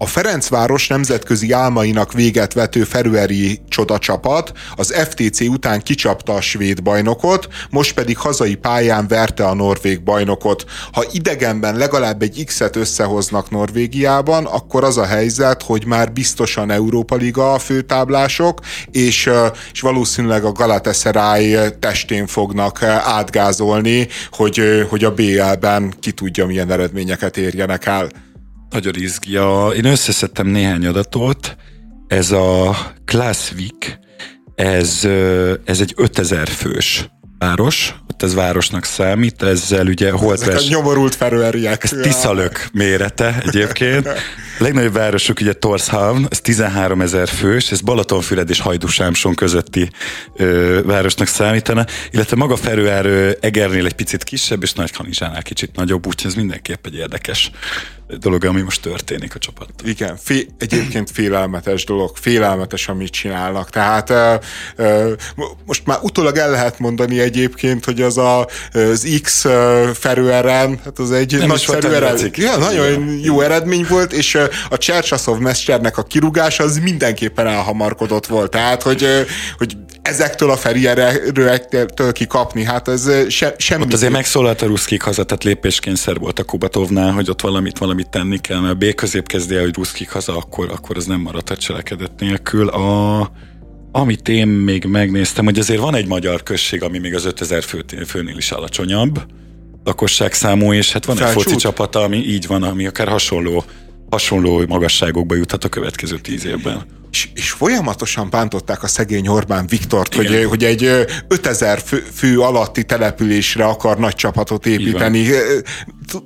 A Ferencváros nemzetközi álmainak véget vető feröeri csodacsapat az ef té cé után kicsapta a svéd bajnokot, most pedig hazai pályán verte a norvég bajnokot. Ha idegenben legalább egy X-et összehoznak Norvégiában, akkor az a helyzet, hogy már biztosan Európa Liga a főtáblások, és, és valószínűleg a Galatasaray testén fognak átgázolni, hogy, hogy a bé el-ben ki tudja, milyen eredményeket érjenek el. Nagyon izgi. A, én összeszedtem néhány adatot. Ez a Class Week, ez, ez egy ötezer fős város. Ott ez városnak számít, ezzel ugye holt vers... Ezek a nyomorult ferőeriek. Ez Tiszalök mérete egyébként. A legnagyobb városuk ugye Tórshavn, ez tizenháromezer fős, ez Balatonfüred és Hajdúsámson közötti ö, városnak számítana, illetve maga Feröer Egernél egy picit kisebb, és Nagykanizsánál kicsit nagyobb, úgyhogy ez mindenképp egy érdekes dolog, ami most történik a csapattal. Igen, fél, egyébként félelmetes dolog, félelmetes, amit csinálnak. Tehát ö, ö, most már utólag el lehet mondani egyébként, hogy az a, az X Feröeren, hát az egy nagyszerű eredmény. Ja, nagyon jó eredmény volt, és a Csercsaszov-Mesternek a kirúgása az mindenképpen elhamarkodott volt. Tehát, hogy, hogy ezektől a ferőerektől kikapni, hát ez se, semmi. Ott azért megszólalt a ruszkik haza, tehát lépéskényszer volt a Kubatovnál, hogy ott valamit, valamit tenni kell, mert B közép kezdi el, hogy ruszkik haza, akkor, akkor az nem maradt a cselekedet nélkül. A... Amit én még megnéztem, hogy azért van egy magyar község, ami még az ötezer fő, főnél is alacsonyabb lakosságszámú, és hát van Felsút. Egy foci csapata, ami így van, ami akár hasonló, hasonló magasságokba juthat a következő tíz évben. És, és folyamatosan bántották a szegény Orbán Viktort, hogy, hogy egy ötezer fő, fő alatti településre akar nagy csapatot építeni.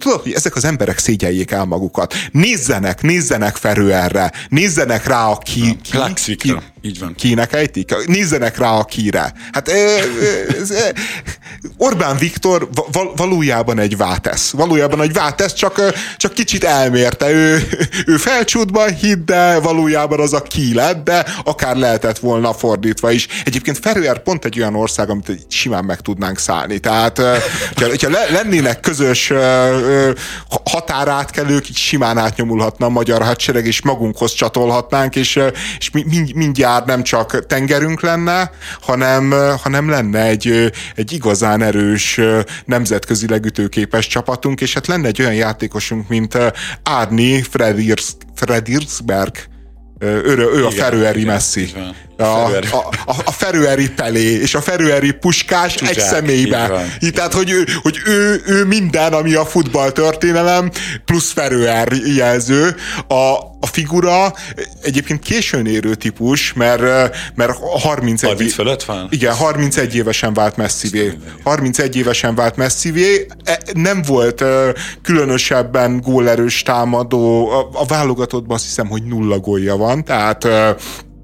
Tudod, hogy ezek az emberek szégyeljék el magukat. Nézzenek, nézzenek Feröerre, nézzenek rá a ki... Klaxvikra, így van. Kinek ejtik? Nézzenek rá a kire. Hát Orbán Viktor valójában egy vátesz. Valójában egy vátesz, csak, csak kicsit elmérte. Ő, ő Felcsútban hitt, de valójában az a ki lett, de akár lehetett volna fordítva is. Egyébként Feröer pont egy olyan ország, amit simán meg tudnánk szállni. Tehát, hogyha lennének közös határátkelők, így simán átnyomulhatna a magyar hadsereg, és magunkhoz csatolhatnánk, és, és mindjárt nem csak tengerünk lenne, hanem, hanem lenne egy, egy igazán erős, nemzetközileg ütőképes csapatunk, és hát lenne egy olyan játékosunk, mint Árni Fredirsz, Fredirsberg, Ő, ő a feröeri Messi. A, a, a feröeri Pelé és a feröeri Puskás Csuzsák, egy személyben. Tehát, hogy, ő, hogy ő, ő minden, ami a futball történelem, plusz Feröer jelző. A, a figura egyébként későn érő típus, mert, mert harmincegy, harminc fölött van? Igen, harmincegy évesen vált Messivé. harmincegy évesen vált Messivé. Nem volt különösebben gólerős támadó. A, a válogatottban azt hiszem, hogy nulla gólja van, tehát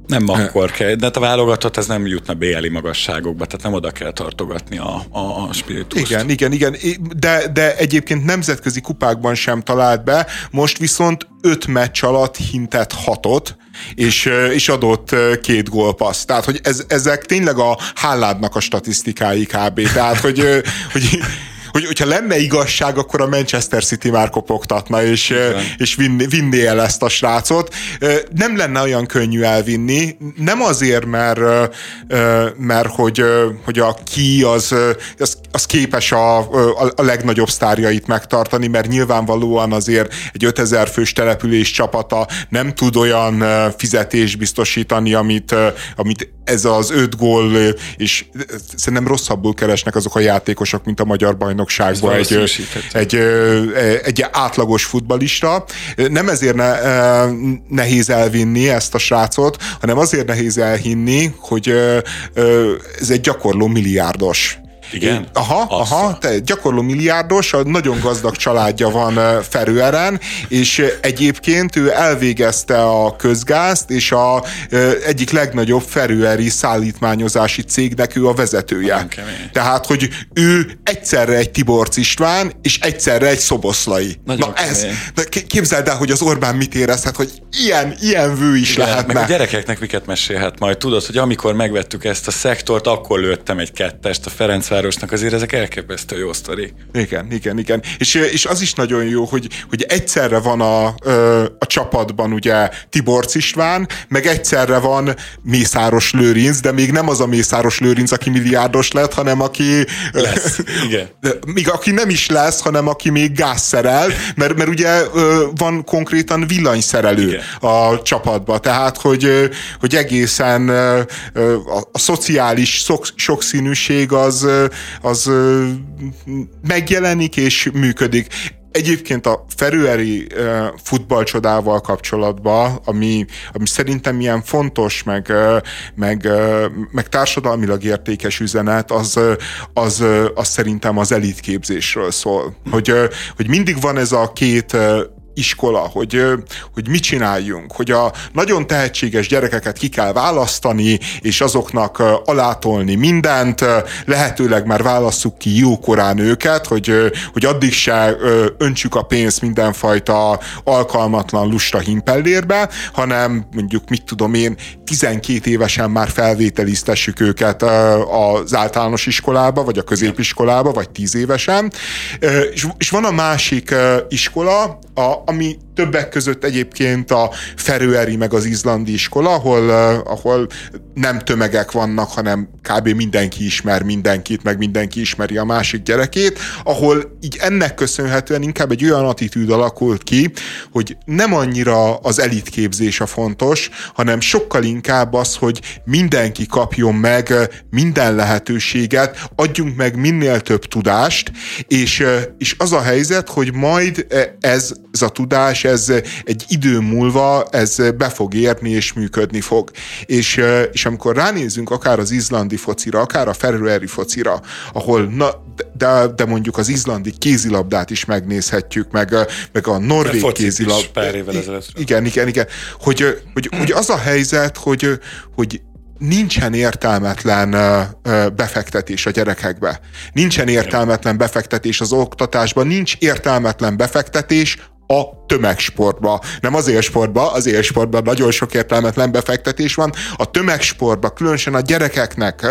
nem akkor kell, de a válogatott ez nem jutna bé el-i magasságokba, tehát nem oda kell tartogatni a, a, a spiritust. Igen, igen, igen, de, de egyébként nemzetközi kupákban sem talált be, most viszont öt meccs alatt hintett hatot, és, és adott két gólpassz. Tehát, hogy ez, ezek tényleg a háládnak a statisztikái kb. Tehát, hogy... hogy Hogy, hogyha lenne igazság, akkor a Manchester City már kopogtatna, és, és vinné, vinné el ezt a srácot. Nem lenne olyan könnyű elvinni, nem azért, mert, mert hogy, hogy a ki az, az, az képes a, a, a legnagyobb sztárjait megtartani, mert nyilvánvalóan azért egy ötezer fős település csapata nem tud olyan fizetést biztosítani, amit, amit ez az öt gól, és szerintem rosszabbul keresnek azok a játékosok, mint a magyar bajnokságban egy, egy, egy átlagos futballista. Nem ezért ne, nehéz elvinni ezt a srácot, hanem azért nehéz elhinni, hogy ez egy gyakorló milliárdos. Igen? Én, aha, aha, te gyakorló milliárdos, a nagyon gazdag családja van Ferőeren, és egyébként ő elvégezte a közgázt, és a egyik legnagyobb ferőeri szállítmányozási cégnek ő a vezetője. Tehát, hogy ő egyszerre egy Tiborcz István, és egyszerre egy Szoboszlai. Nagyon na ez, képzeld el, hogy az Orbán mit érezhet, hogy ilyen, ilyen vő is igen, lehetne. Meg a gyerekeknek miket mesélhet majd. Tudod, hogy amikor megvettük ezt a szektort, akkor lőttem egy kettest a Ferencvárosnak, azért ezek elképesztő jó sztori. Igen, igen, igen. És, és az is nagyon jó, hogy, hogy egyszerre van a, a csapatban ugye Tiborcz István, meg egyszerre van Mészáros Lőrinc, de még nem az a Mészáros Lőrinc, aki milliárdos lett, hanem aki... Lesz, igen. Még aki nem is lesz, hanem aki még gázszerel, mert, mert ugye van konkrétan villanyszerelő igen. a csapatban, tehát hogy, hogy egészen a, a szociális sokszínűség az, az megjelenik és működik. Egyébként a ferőeri futballcsodával kapcsolatban, ami, ami szerintem ilyen fontos, meg, meg, meg társadalmilag értékes üzenet, az, az, az szerintem az elitképzésről szól. Hogy, hogy mindig van ez a két iskola, hogy, hogy mit csináljunk, hogy a nagyon tehetséges gyerekeket ki kell választani, és azoknak alátolni mindent, lehetőleg már válasszuk ki jókorán őket, hogy, hogy addig se öntsük a pénzt mindenfajta alkalmatlan lusta himpellérbe, hanem mondjuk, mit tudom én, tizenkét évesen már felvételiztessük őket az általános iskolába, vagy a középiskolába, vagy tíz évesen. És van a másik iskola, a ami többek között egyébként a ferőeri meg az izlandi iskola, ahol, uh, ahol nem tömegek vannak, hanem kb. Mindenki ismer mindenkit, meg mindenki ismeri a másik gyerekét, ahol így ennek köszönhetően inkább egy olyan attitűd alakult ki, hogy nem annyira az elitképzés a fontos, hanem sokkal inkább az, hogy mindenki kapjon meg minden lehetőséget, adjunk meg minél több tudást, és, és az a helyzet, hogy majd ez, ez a tudás, ez egy idő múlva ez be fog érni és működni fog. És, és amikor ránézünk akár az izlandi focira, akár a ferőeri focira, ahol na, de, de mondjuk az izlandi kézilabdát is megnézhetjük, meg, meg a norvég kézilabdát. Pár évvel ezelőtt. Igen, igen, igen. Hogy, hogy, hogy az a helyzet, hogy, hogy nincsen értelmetlen befektetés a gyerekekbe. Nincsen értelmetlen befektetés az oktatásban, nincs értelmetlen befektetés a tömegsportba. Nem az élsportba, az élsportban nagyon sok értelmetlen befektetés van. A tömegsportba, különösen a gyerekeknek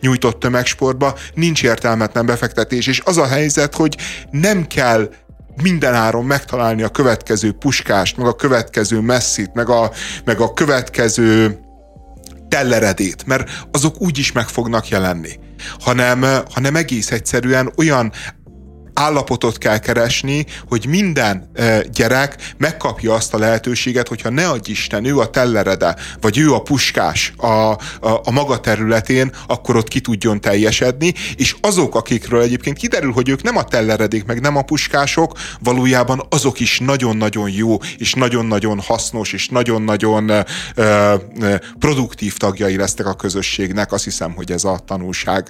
nyújtott tömegsportba nincs értelmetlen befektetés. És az a helyzet, hogy nem kell mindenáron megtalálni a következő Puskást, meg a következő Messit, meg a, meg a következő Telleredét, mert azok úgy is meg fognak jelenni. Hanem, hanem egész egyszerűen olyan állapotot kell keresni, hogy minden gyerek megkapja azt a lehetőséget, hogyha ne adj Isten, ő a tellerede, vagy ő a Puskás a, a, a maga területén, akkor ott ki tudjon teljesedni, és azok, akikről egyébként kiderül, hogy ők nem a telleredék, meg nem a Puskások, valójában azok is nagyon-nagyon jó, és nagyon-nagyon hasznos, és nagyon-nagyon ö, ö, produktív tagjai lesznek a közösségnek. Azt hiszem, hogy ez a tanulság.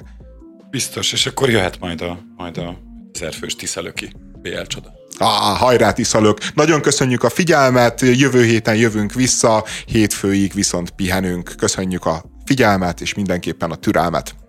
Biztos, és akkor jöhet majd a... Majd a... ezerfős tiszalöki bé el csoda. Ah, hajrá Tiszalök! Nagyon köszönjük a figyelmet, jövő héten jövünk vissza, hétfőig viszont pihenünk. Köszönjük a figyelmet, és mindenképpen a türelmet.